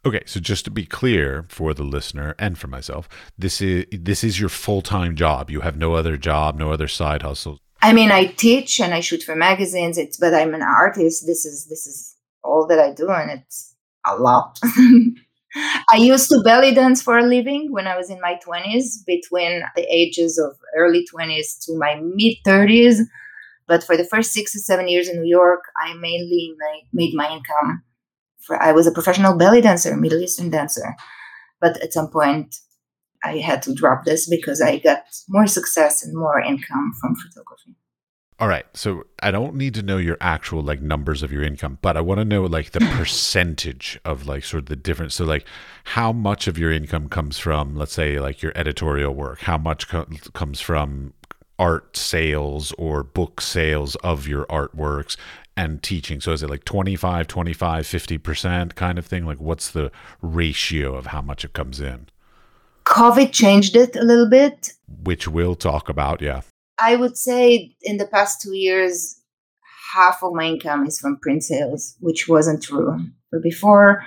Okay, so just to be clear for the listener and for myself, this is your full-time job. You have no other job, no other side hustle. I mean, I teach and I shoot for magazines. But I'm an artist. This is all that I do, and it's a lot. I used to belly dance for a living when I was in my 20s, between the ages of early 20s to my mid-30s. But for the first 6 or 7 years in New York, I mainly made my income. I was a professional belly dancer, Middle Eastern dancer. But at some point, I had to drop this because I got more success and more income from photography. All right. So I don't need to know your actual numbers of your income, but I want to know the percentage of sort of the difference. So how much of your income comes from, let's say, your editorial work? How much comes from art sales or book sales of your artworks and teaching? So is it 25, 50% kind of thing? What's the ratio of how much it comes in? COVID changed it a little bit, which we'll talk about, yeah. I would say in the past 2 years, half of my income is from print sales, which wasn't true before.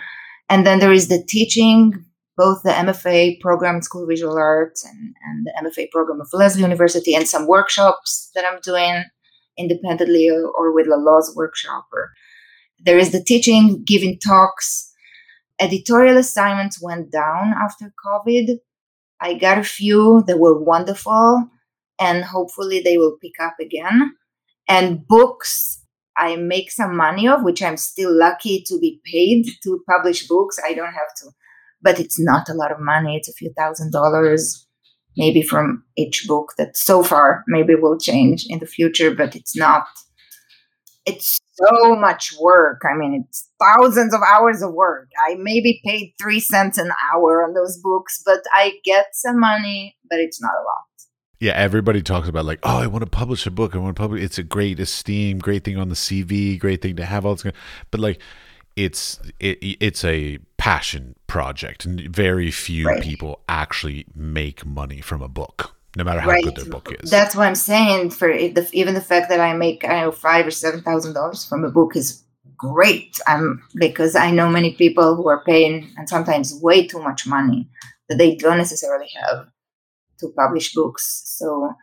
And then there is the teaching, both the MFA program, School of Visual Arts, and the MFA program of Lesley University, and some workshops that I'm doing independently or with La Luz workshop. There is the teaching, giving talks. Editorial assignments went down after COVID. I got a few that were wonderful, and hopefully they will pick up again. And books, I make some money off, which I'm still lucky to be paid to publish books. I don't have to, but it's not a lot of money. It's a few $1,000 maybe from each book, that so far maybe will change in the future, but it's so much work. I mean, it's thousands of hours of work. I maybe paid 3 cents an hour on those books, but I get some money, but it's not a lot. Yeah, everybody talks about I want to publish a book. It's a great esteem, great thing on the CV, great thing to have all this. But it's a passion project, and very few people actually make money from a book, no matter how good their book is. That's what I'm saying. For even the fact that I make $5,000 or $7,000 from a book is great. Because I know many people who are paying, and sometimes way too much money that they don't necessarily have, to publish books. So,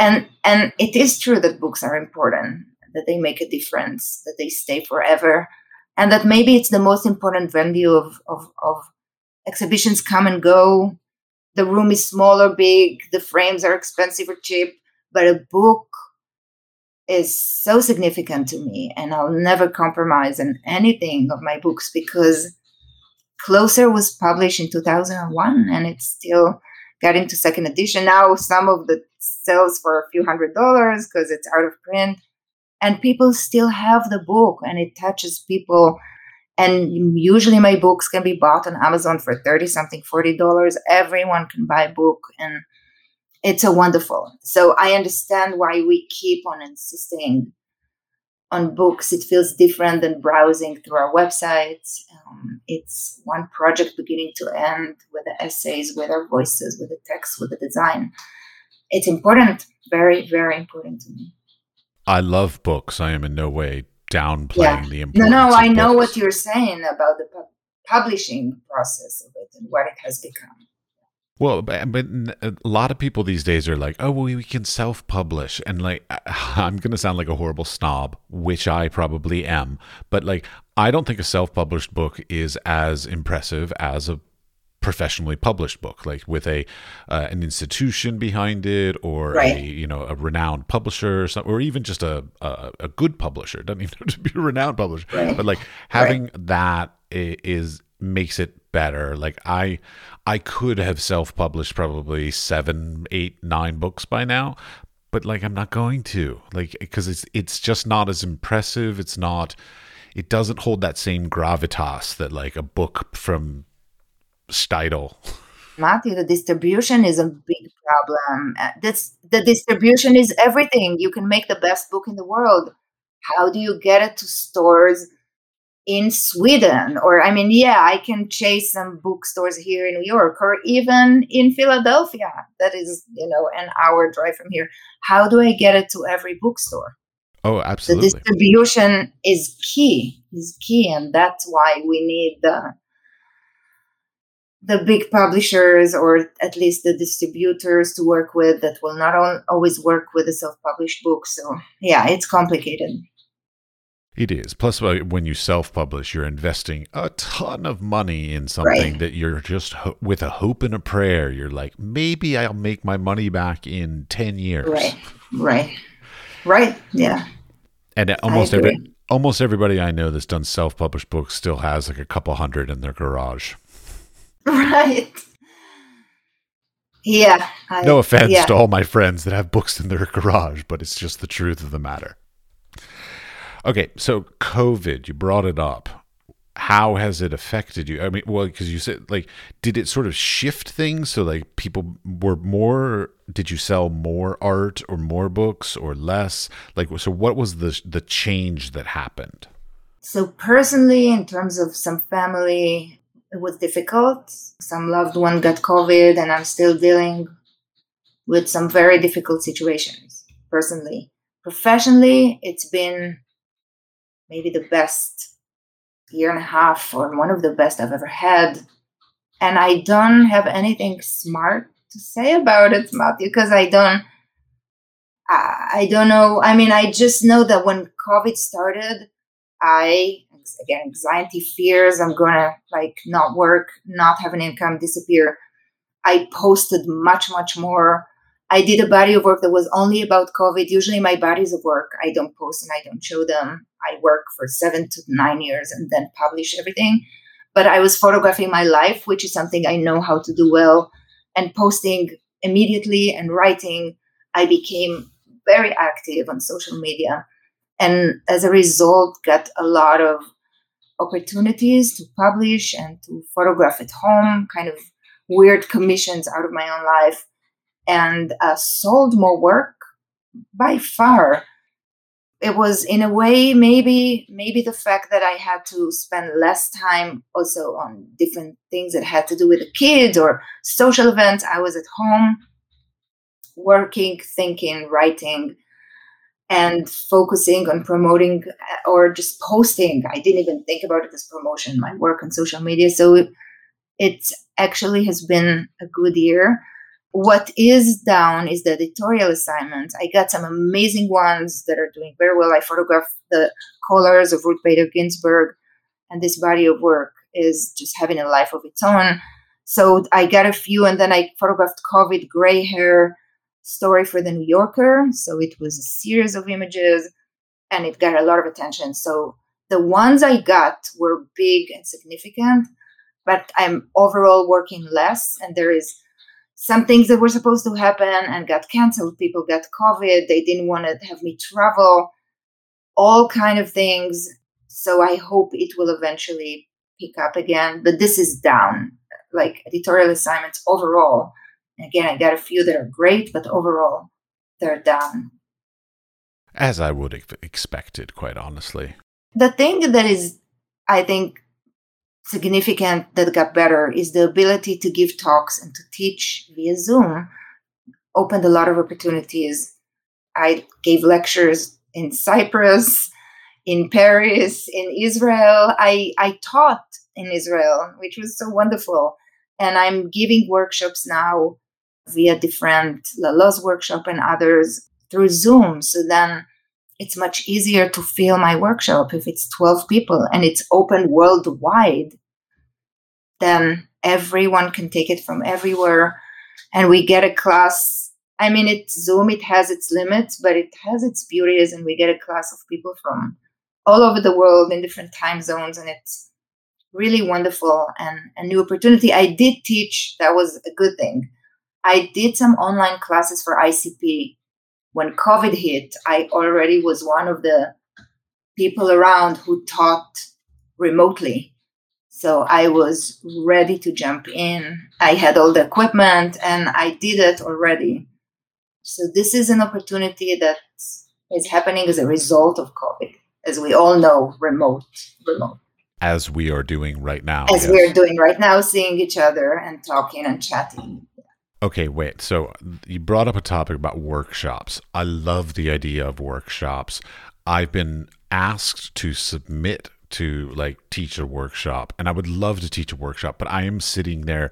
and it is true that books are important, that they make a difference, that they stay forever, and that maybe it's the most important venue of exhibitions. Come and go. The room is small or big, the frames are expensive or cheap, but a book is so significant to me, and I'll never compromise on anything of my books, because Closer was published in 2001 and it's still got into second edition. Now some of the sells for a few $100 because it's out of print, and people still have the book and it touches people. And usually my books can be bought on Amazon for $40. Everyone can buy a book, and it's a wonderful. So I understand why we keep on insisting on books. It feels different than browsing through our websites. It's one project beginning to end, with the essays, with our voices, with the text, with the design. It's important, very, very important to me. I love books. I am in no way downplaying the importance. No, I know what you're saying about the publishing process of it and what it has become. Well, but a lot of people these days are like, oh, well, we can self-publish. And like, I'm going to sound like a horrible snob, which I probably am. But like, I don't think a self-published book is as impressive as a professionally published book, like with a an institution behind it, or a a renowned publisher, or even just a good publisher. Doesn't even have to be a renowned publisher, but like having that is makes it better. Like I could have self-published probably 7, 8, 9 books by now, but like I'm not going to, like, because it's just not as impressive. It's not. It doesn't hold that same gravitas that like a book from Steidl. Matthew, the distribution is a big problem. The distribution is everything. You can make the best book in the world. How do you get it to stores in Sweden? Or, I mean, I can chase some bookstores here in New York or even in Philadelphia. That is, an hour drive from here. How do I get it to every bookstore? Oh, absolutely. The distribution is key. And that's why we need the big publishers, or at least the distributors, to work with that will not always work with a self-published book. So it's complicated. It is. Plus, when you self-publish, you're investing a ton of money in something that you're just with a hope and a prayer. You're like, maybe I'll make my money back in 10 years. Right. Yeah. And almost everybody I know that's done self-published books still has like a couple hundred in their garage. Right. Yeah. No offense to all my friends that have books in their garage, but it's just the truth of the matter. Okay, so COVID, you brought it up. How has it affected you? I mean, well, because you said, like, did it sort of shift things? So, like, people were more, did you sell more art or more books or less? Like, so what was the change that happened? So, personally, in terms of some family, it was difficult. Some loved one got COVID, and I'm still dealing with some very difficult situations, personally. Professionally, it's been maybe the best year and a half, or one of the best I've ever had. And I don't have anything smart to say about it, Matthew, because I don't know. I mean, I just know that when COVID started, anxiety, fears, I'm going to like not work, not have an income, disappear. I posted much, much more. I did a body of work that was only about COVID. Usually my bodies of work, I don't post and I don't show them. I work for 7 to 9 years and then publish everything. But I was photographing my life, which is something I know how to do well, and posting immediately and writing. I became very active on social media. And as a result, got a lot of opportunities to publish and to photograph at home, kind of weird commissions out of my own life, and sold more work by far. It was, in a way, maybe the fact that I had to spend less time also on different things that had to do with the kids or social events. I was at home working, thinking, writing, and focusing on promoting or just posting. I didn't even think about it as promotion, my work on social media. So it actually has been a good year. What is down is the editorial assignments. I got some amazing ones that are doing very well. I photographed the colors of Ruth Bader Ginsburg, and this body of work is just having a life of its own. So I got a few, and then I photographed COVID gray hair. story for the New Yorker. So it was a series of images and it got a lot of attention. So the ones I got were big and significant, but I'm overall working less. And there is some things that were supposed to happen and got canceled. People got COVID. They didn't want to have me travel, all kind of things. So I hope it will eventually pick up again. But this is down, like editorial assignments overall. Again, I got a few that are great, but overall, they're down. As I would have expected, quite honestly. The thing that is, I think, significant that got better is the ability to give talks and to teach via Zoom opened a lot of opportunities. I gave lectures in Cyprus, in Paris, in Israel. I taught in Israel, which was so wonderful. And I'm giving workshops now via different La Luz workshop and others through Zoom. So then it's much easier to fill my workshop if it's 12 people and it's open worldwide. Then everyone can take it from everywhere. And we get a class. I mean, it's Zoom, it has its limits, but it has its beauties. And we get a class of people from all over the world in different time zones. And it's really wonderful and a new opportunity. I did teach. That was a good thing. I did some online classes for ICP. When COVID hit, I already was one of the people around who taught remotely. So I was ready to jump in. I had all the equipment and I did it already. So this is an opportunity that is happening as a result of COVID. As we all know, remote. As we are doing right now. As we are doing right now, seeing each other and talking and chatting. Okay, wait. So you brought up a topic about workshops. I love the idea of workshops. I've been asked to submit to like teach a workshop, and I would love to teach a workshop, but I am sitting there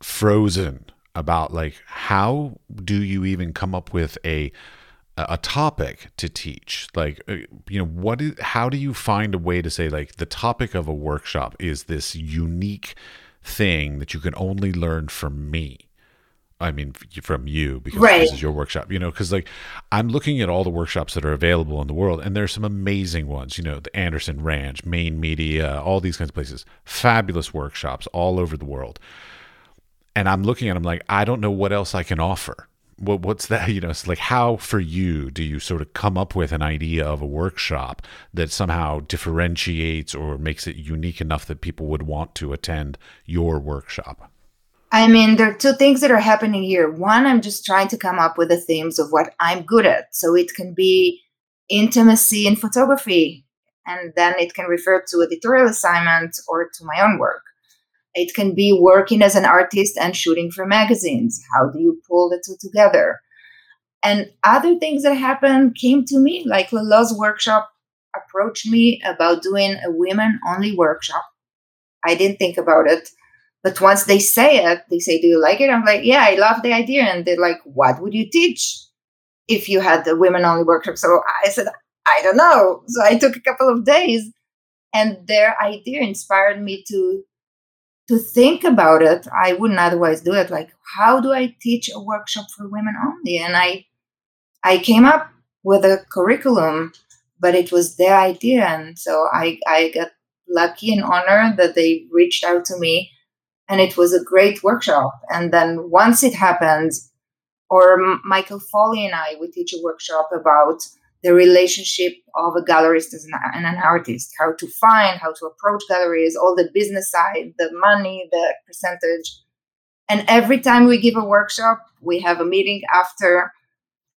frozen about like, how do you even come up with a topic to teach? Like, you know, how do you find a way to say like the topic of a workshop is this unique thing that you can only learn from me? I mean, from you, because right. This is your workshop, you know, because like I'm looking at all the workshops that are available in the world, and there's some amazing ones, you know, the Anderson Ranch, Maine Media, all these kinds of places, fabulous workshops all over the world. And I'm looking at them like, I don't know what else I can offer. What's that? You know, it's like, how for you do you sort of come up with an idea of a workshop that somehow differentiates or makes it unique enough that people would want to attend your workshop? I mean, there are two things that are happening here. One, I'm just trying to come up with the themes of what I'm good at. So it can be intimacy in photography, and then it can refer to editorial assignments or to my own work. It can be working as an artist and shooting for magazines. How do you pull the two together? And other things that happened came to me, like La Luz workshop approached me about doing a women-only workshop. I didn't think about it. But once they say it, they say, do you like it? I'm like, yeah, I love the idea. And they're like, what would you teach if you had the women-only workshop? So I said, I don't know. So I took a couple of days, and their idea inspired me to think about it. I wouldn't otherwise do it. Like, how do I teach a workshop for women only? And I came up with a curriculum, but it was their idea. And so I got lucky and honored that they reached out to me, and it was a great workshop. And then once it happens, or Michael Foley and I, we teach a workshop about the relationship of a gallerist and an artist, how to find, how to approach galleries, all the business side, the money, the percentage. And every time we give a workshop, we have a meeting after.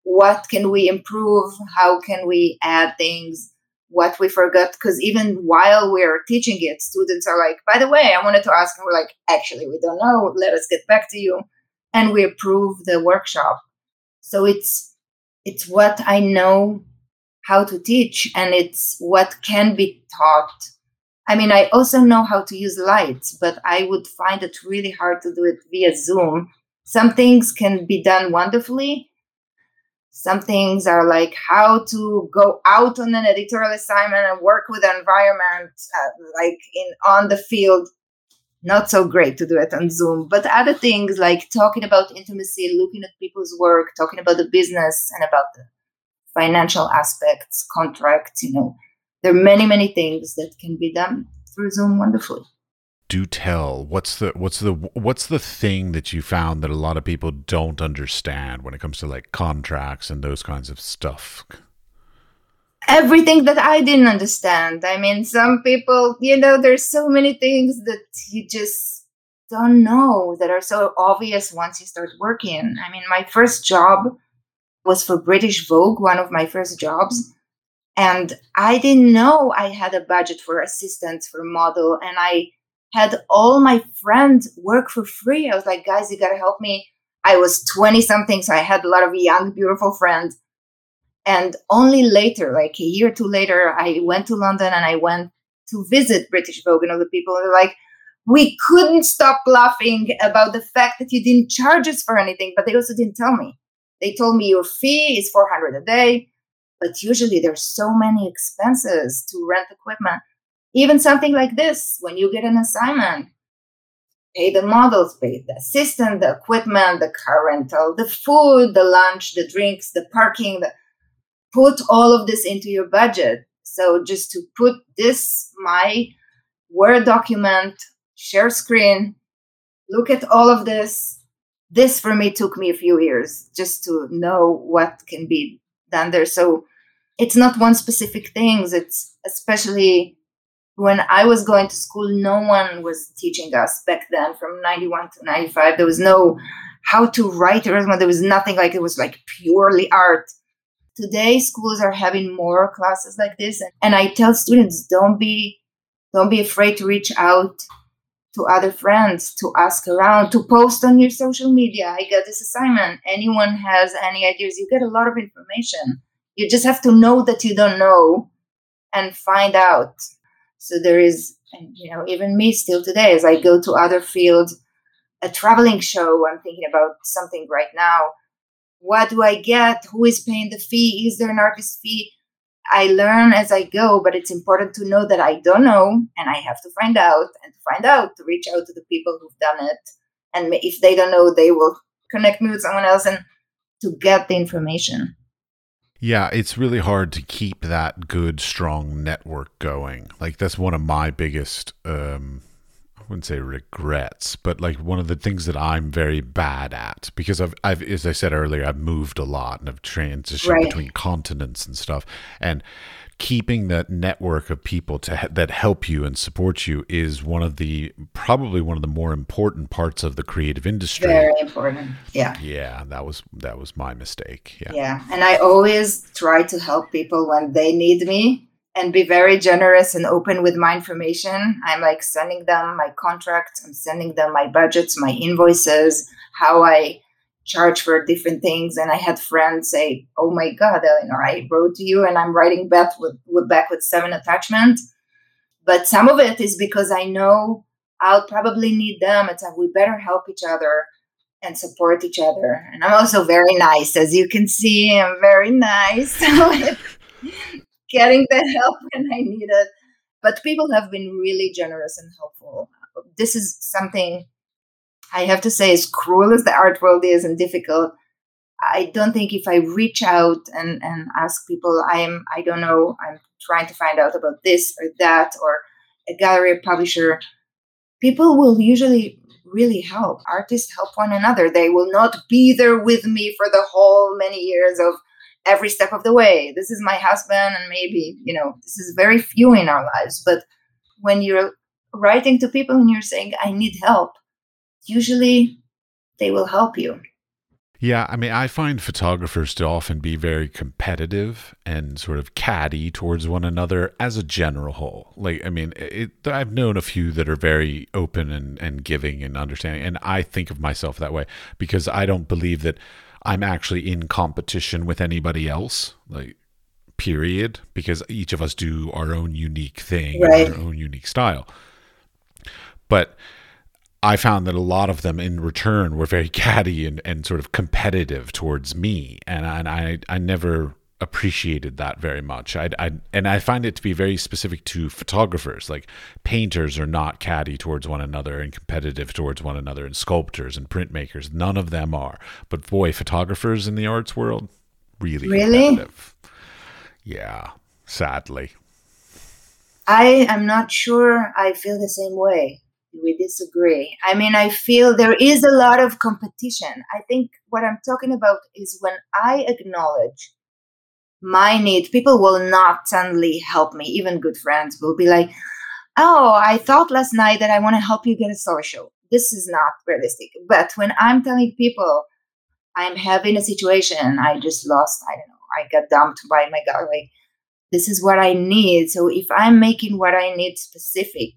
What can we improve? How can we add things? What we forgot? Because even while we're teaching it, students are like, by the way, I wanted to ask. And we're like, actually, we don't know. Let us get back to you. And we approve the workshop. So it's what I know how to teach, and it's what can be taught. I mean, I also know how to use lights, but I would find it really hard to do it via Zoom. Some things can be done wonderfully. Some things are like how to go out on an editorial assignment and work with the environment, like on the field. not so great to do it on Zoom. But other things like talking about intimacy, looking at people's work, talking about the business and about the financial aspects, contracts, you know, there are many, many things that can be done through Zoom wonderfully. Do tell, what's the thing that you found that a lot of people don't understand when it comes to like contracts and those kinds of stuff? Everything that I didn't understand. I mean, some people, you know, there's so many things that you just don't know that are so obvious once you start working. I mean, my first job was for British Vogue, one of my first jobs. And I didn't know I had a budget for assistants, for model. And I had all my friends work for free. I was like, guys, you got to help me. I was 20 something. So I had a lot of young, beautiful friends. And only later, like a year or two later, I went to London and I went to visit British Vogue, and all the people were like, we couldn't stop laughing about the fact that you didn't charge us for anything, but they also didn't tell me. They told me your fee is $400 a day, but usually there's so many expenses to rent equipment. Even something like this, when you get an assignment, pay the models, pay the assistant, the equipment, the car rental, the food, the lunch, the drinks, the parking, put all of this into your budget. So just to put this, my Word document, share screen, look at all of this. This for me took me a few years just to know what can be done there. So it's not one specific thing. It's especially when I was going to school, no one was teaching us back then from 91 to 95. There was no how to write a resume. There was nothing like it was like purely art. Today, schools are having more classes like this. And I tell students, don't be afraid to reach out to other friends, to ask around, to post on your social media. I got this assignment. Anyone has any ideas? You get a lot of information. You just have to know that you don't know and find out. So there is, you know, even me still today, as I go to other fields, a traveling show, I'm thinking about something right now. What do I get? Who is paying the fee? Is there an artist fee? I learn as I go, but it's important to know that I don't know and I have to find out to reach out to the people who've done it. And if they don't know, they will connect me with someone else and to get the information. Yeah, it's really hard to keep that good, strong network going. Like that's one of my biggest, I wouldn't say regrets, but like one of the things that I'm very bad at, because I've as I said earlier, I've moved a lot and I've transitioned between continents and stuff. And keeping that network of people that help you and support you is probably one of the more important parts of the creative industry. Very important. Yeah. Yeah, that was my mistake. Yeah. Yeah, and I always try to help people when they need me. And be very generous and open with my information. I'm like sending them my contracts. I'm sending them my budgets, my invoices, how I charge for different things. And I had friends say, oh my God, Eleanor, I wrote to you and I'm writing back with 7 attachments. But some of it is because I know I'll probably need them. It's like we better help each other and support each other. And I'm also very nice. As you can see, I'm very nice. Getting the help when I need it. But people have been really generous and helpful. This is something I have to say, as cruel as the art world is and difficult, I don't think if I reach out and ask people, I'm trying to find out about this or that or a gallery or publisher, people will usually really help. Artists help one another. They will not be there with me for the whole many years of every step of the way. This is my husband, and maybe, you know, this is very few in our lives. But when you're writing to people and you're saying, I need help, usually they will help you. Yeah, I mean, I find photographers to often be very competitive and sort of catty towards one another as a general whole. Like, I mean, I've known a few that are very open and giving and understanding. And I think of myself that way because I don't believe that I'm actually in competition with anybody else, like, period, because each of us do our own unique thing, right, our own unique style. But I found that a lot of them in return were very catty and sort of competitive towards me. And I never appreciated that very much. I find it to be very specific to photographers. Like, painters are not catty towards one another and competitive towards one another, and sculptors and printmakers, none of them are. But boy, photographers in the arts world, really competitive. Yeah, sadly. I am not sure I feel the same way. We disagree. I mean, I feel there is a lot of competition. I think what I'm talking about is when I acknowledge my need, people will not suddenly help me. Even good friends will be like, oh, I thought last night that I want to help you get a social. This is not realistic. But when I'm telling people I'm having a situation, I just lost, I don't know, I got dumped by my guy, like, this is what I need. So if I'm making what I need specific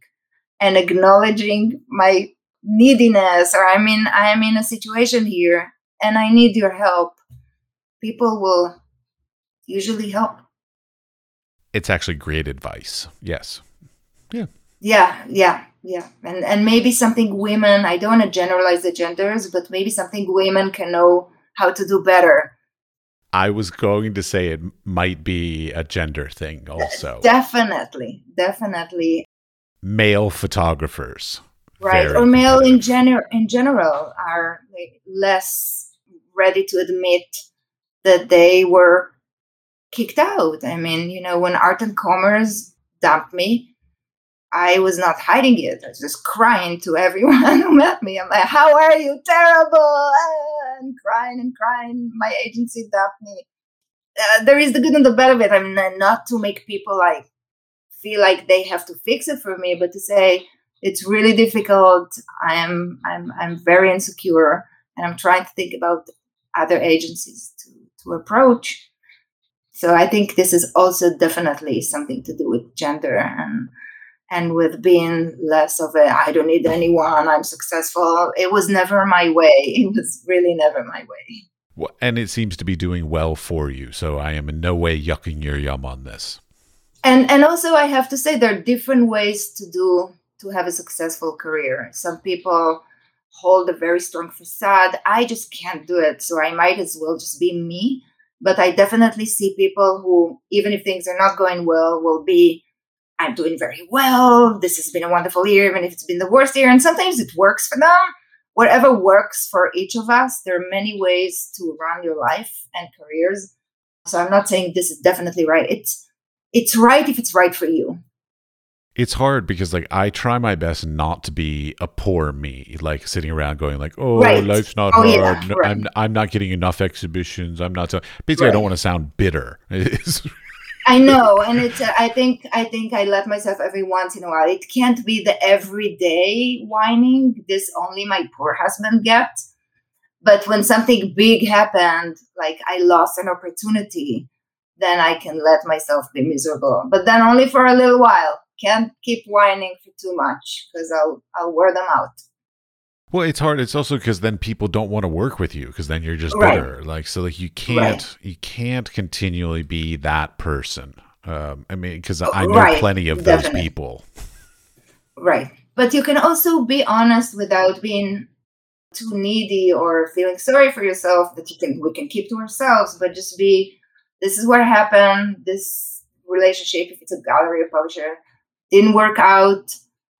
and acknowledging my neediness, or I'm in a situation here and I need your help, people will usually help. It's actually great advice. Yes. Yeah. And maybe something women, I don't want to generalize the genders, but maybe something women can know how to do better. I was going to say it might be a gender thing also. Definitely. Male photographers. Right. Or male in general are less ready to admit that they were kicked out. I mean, when Art and Commerce dumped me, I was not hiding it. I was just crying to everyone who met me. I'm like, how are you? Terrible. And crying. My agency dumped me. There is the good and the bad of it. I mean, not to make people feel like they have to fix it for me, but to say it's really difficult. I'm very insecure, and I'm trying to think about other agencies to approach. So I think this is also definitely something to do with gender and with being less of a, I don't need anyone, I'm successful. It was never my way. It was really never my way. Well, and it seems to be doing well for you. So I am in no way yucking your yum on this. And also I have to say there are different ways to have a successful career. Some people hold a very strong facade. I just can't do it. So I might as well just be me. But I definitely see people who, even if things are not going well, will be, I'm doing very well. This has been a wonderful year, even if it's been the worst year. And sometimes it works for them. Whatever works for each of us, there are many ways to run your life and careers. So I'm not saying this is definitely right. It's right if it's right for you. It's hard because I try my best not to be a poor me, sitting around going oh, right. Life's not hard. Yeah, no, right. I'm not getting enough exhibitions. I'm not basically. I don't want to sound bitter. I know, and it's. I think I let myself every once in a while. It can't be the everyday whining. This only my poor husband gets. But when something big happened, I lost an opportunity, then I can let myself be miserable. But then only for a little while. Can't keep whining for too much because I'll wear them out. Well, it's hard. It's also because then people don't want to work with you because then you're just bitter. Right. You can't you can't continually be that person. Because I know plenty of those people. Right. But you can also be honest without being too needy or feeling sorry for yourself that we can keep to ourselves, but just be, this is what happened, this relationship, if it's a gallery or publisher, didn't work out.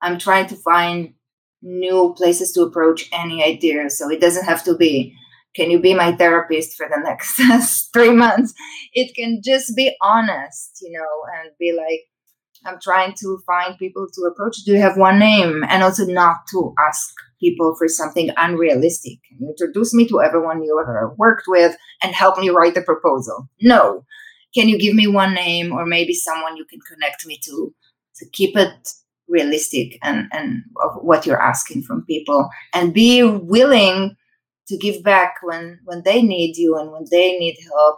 I'm trying to find new places to approach any idea. So it doesn't have to be, can you be my therapist for the next 3 months? It can just be honest, and be I'm trying to find people to approach. Do you have one name? And also not to ask people for something unrealistic. Introduce me to everyone you ever worked with and help me write the proposal. No. Can you give me one name or maybe someone you can connect me to? So keep it realistic and of what you're asking from people, and be willing to give back when they need you and when they need help.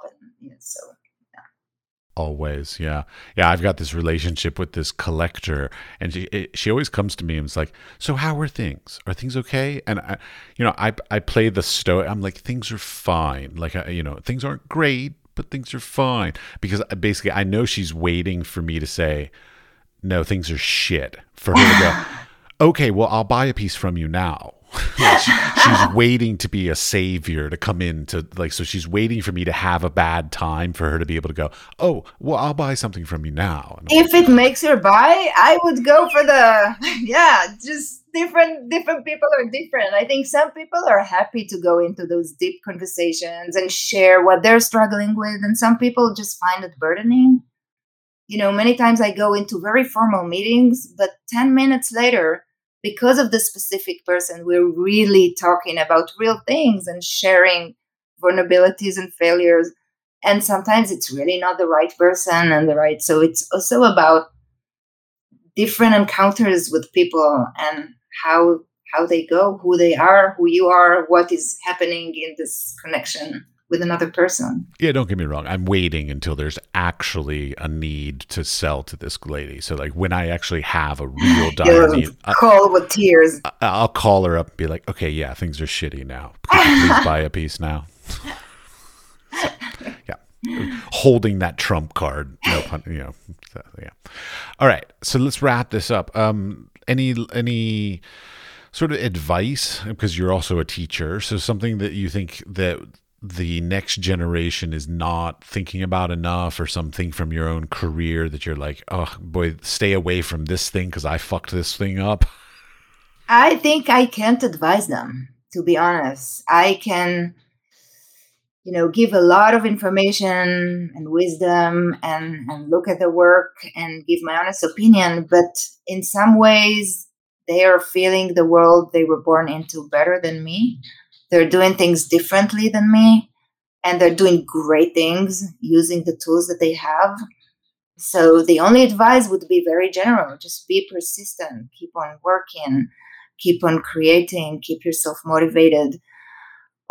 Always. Yeah. I've got this relationship with this collector, and she always comes to me and is like, so how are things? Are things okay? And I play the stoic. I'm like, things are fine. Things aren't great, but things are fine. Because basically I know she's waiting for me to say, no, things are shit, for her to go, okay, well, I'll buy a piece from you now. Like she's waiting to be a savior to come in to like, so she's waiting for me to have a bad time for her to be able to go, oh, well, I'll buy something from you now. And if it makes her buy, I would go for the, just different people are different. I think some people are happy to go into those deep conversations and share what they're struggling with. And some people just find it burdening. You know, many times I go into very formal meetings, but 10 minutes later, because of the specific person, we're really talking about real things and sharing vulnerabilities and failures. And sometimes it's really not the right person and the right. So it's also about different encounters with people and how they go, who they are, who you are, what is happening in this connection with another person. Yeah, don't get me wrong. I'm waiting until there's actually a need to sell to this lady. So like when I actually have a real dire need, call with tears. I'll call her up and be like, okay, yeah, things are shitty now. Please buy a piece now. So, yeah. Holding that trump card. No pun, you know. So, yeah. All right. So let's wrap this up. Any sort of advice, because you're also a teacher. So something that you think that the next generation is not thinking about enough, or something from your own career that you're like, oh boy, stay away from this thing because I fucked this thing up? I think I can't advise them, to be honest. I can, you know, give a lot of information and wisdom and look at the work and give my honest opinion. But in some ways, they are feeling the world they were born into better than me. They're doing things differently than me, and they're doing great things using the tools that they have. So the only advice would be very general. Just be persistent, keep on working, keep on creating, keep yourself motivated.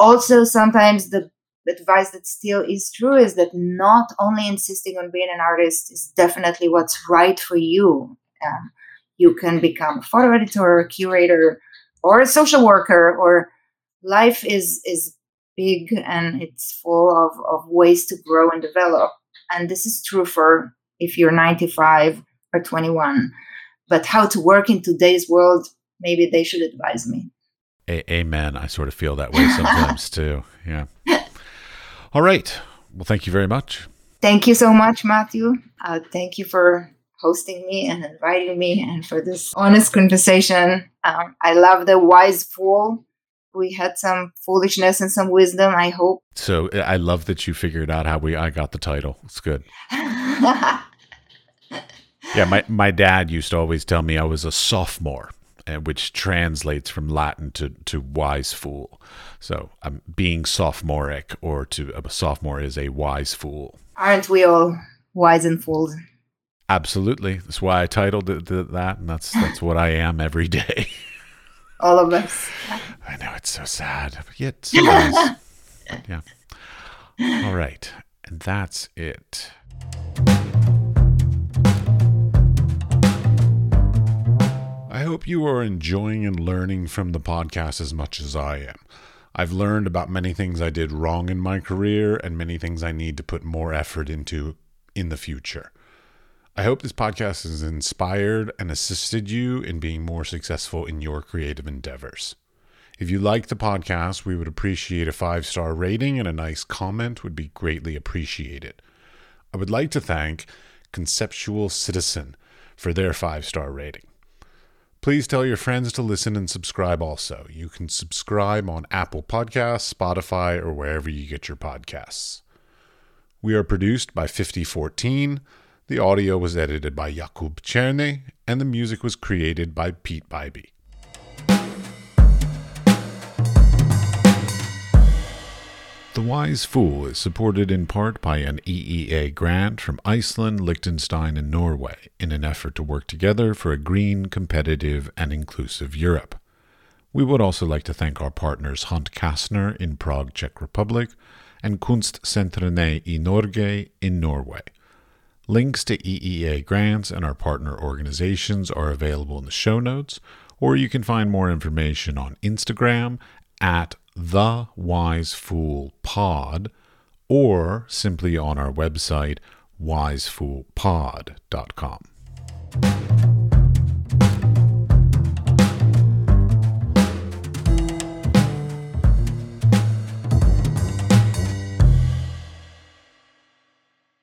Also, sometimes the advice that still is true is that not only insisting on being an artist is definitely what's right for you. You can become a photo editor, a curator, or a social worker, or life is big and it's full of ways to grow and develop. And this is true for if you're 95 or 21. But how to work in today's world, maybe they should advise me. Amen. I sort of feel that way sometimes too. Yeah. All right. Well, thank you very much. Thank you so much, Matthew. Thank you for hosting me and inviting me and for this honest conversation. I love the wise fool. We had some foolishness and some wisdom, I hope. So I love that you figured out how I got the title. It's good. Yeah, my dad used to always tell me I was a sophomore, which translates from Latin to wise fool. So I'm being sophomoric, or a sophomore is a wise fool. Aren't we all wise and fools? Absolutely. That's why I titled it that, and that's what I am every day. All of us. I know, it's so sad, but yet so nice. Yeah. All right. And that's it. I hope you are enjoying and learning from the podcast as much as I am. I've learned about many things I did wrong in my career and many things I need to put more effort into in the future. I hope this podcast has inspired and assisted you in being more successful in your creative endeavors. If you like the podcast, we would appreciate a 5-star rating, and a nice comment would be greatly appreciated. I would like to thank Conceptual Citizen for their 5-star rating. Please tell your friends to listen and subscribe also. You can subscribe on Apple Podcasts, Spotify, or wherever you get your podcasts. We are produced by 5014. The audio was edited by Jakub Cerny, and the music was created by Peat Biby. The Wise Fool is supported in part by an EEA grant from Iceland, Liechtenstein, and Norway in an effort to work together for a green, competitive, and inclusive Europe. We would also like to thank our partners Hunt Kastner in Prague, Czech Republic, and Kunstsentrene I Norge in Norway. Links to EEA grants and our partner organizations are available in the show notes, or you can find more information on Instagram at thewisefoolpod, or simply on our website wisefoolpod.com.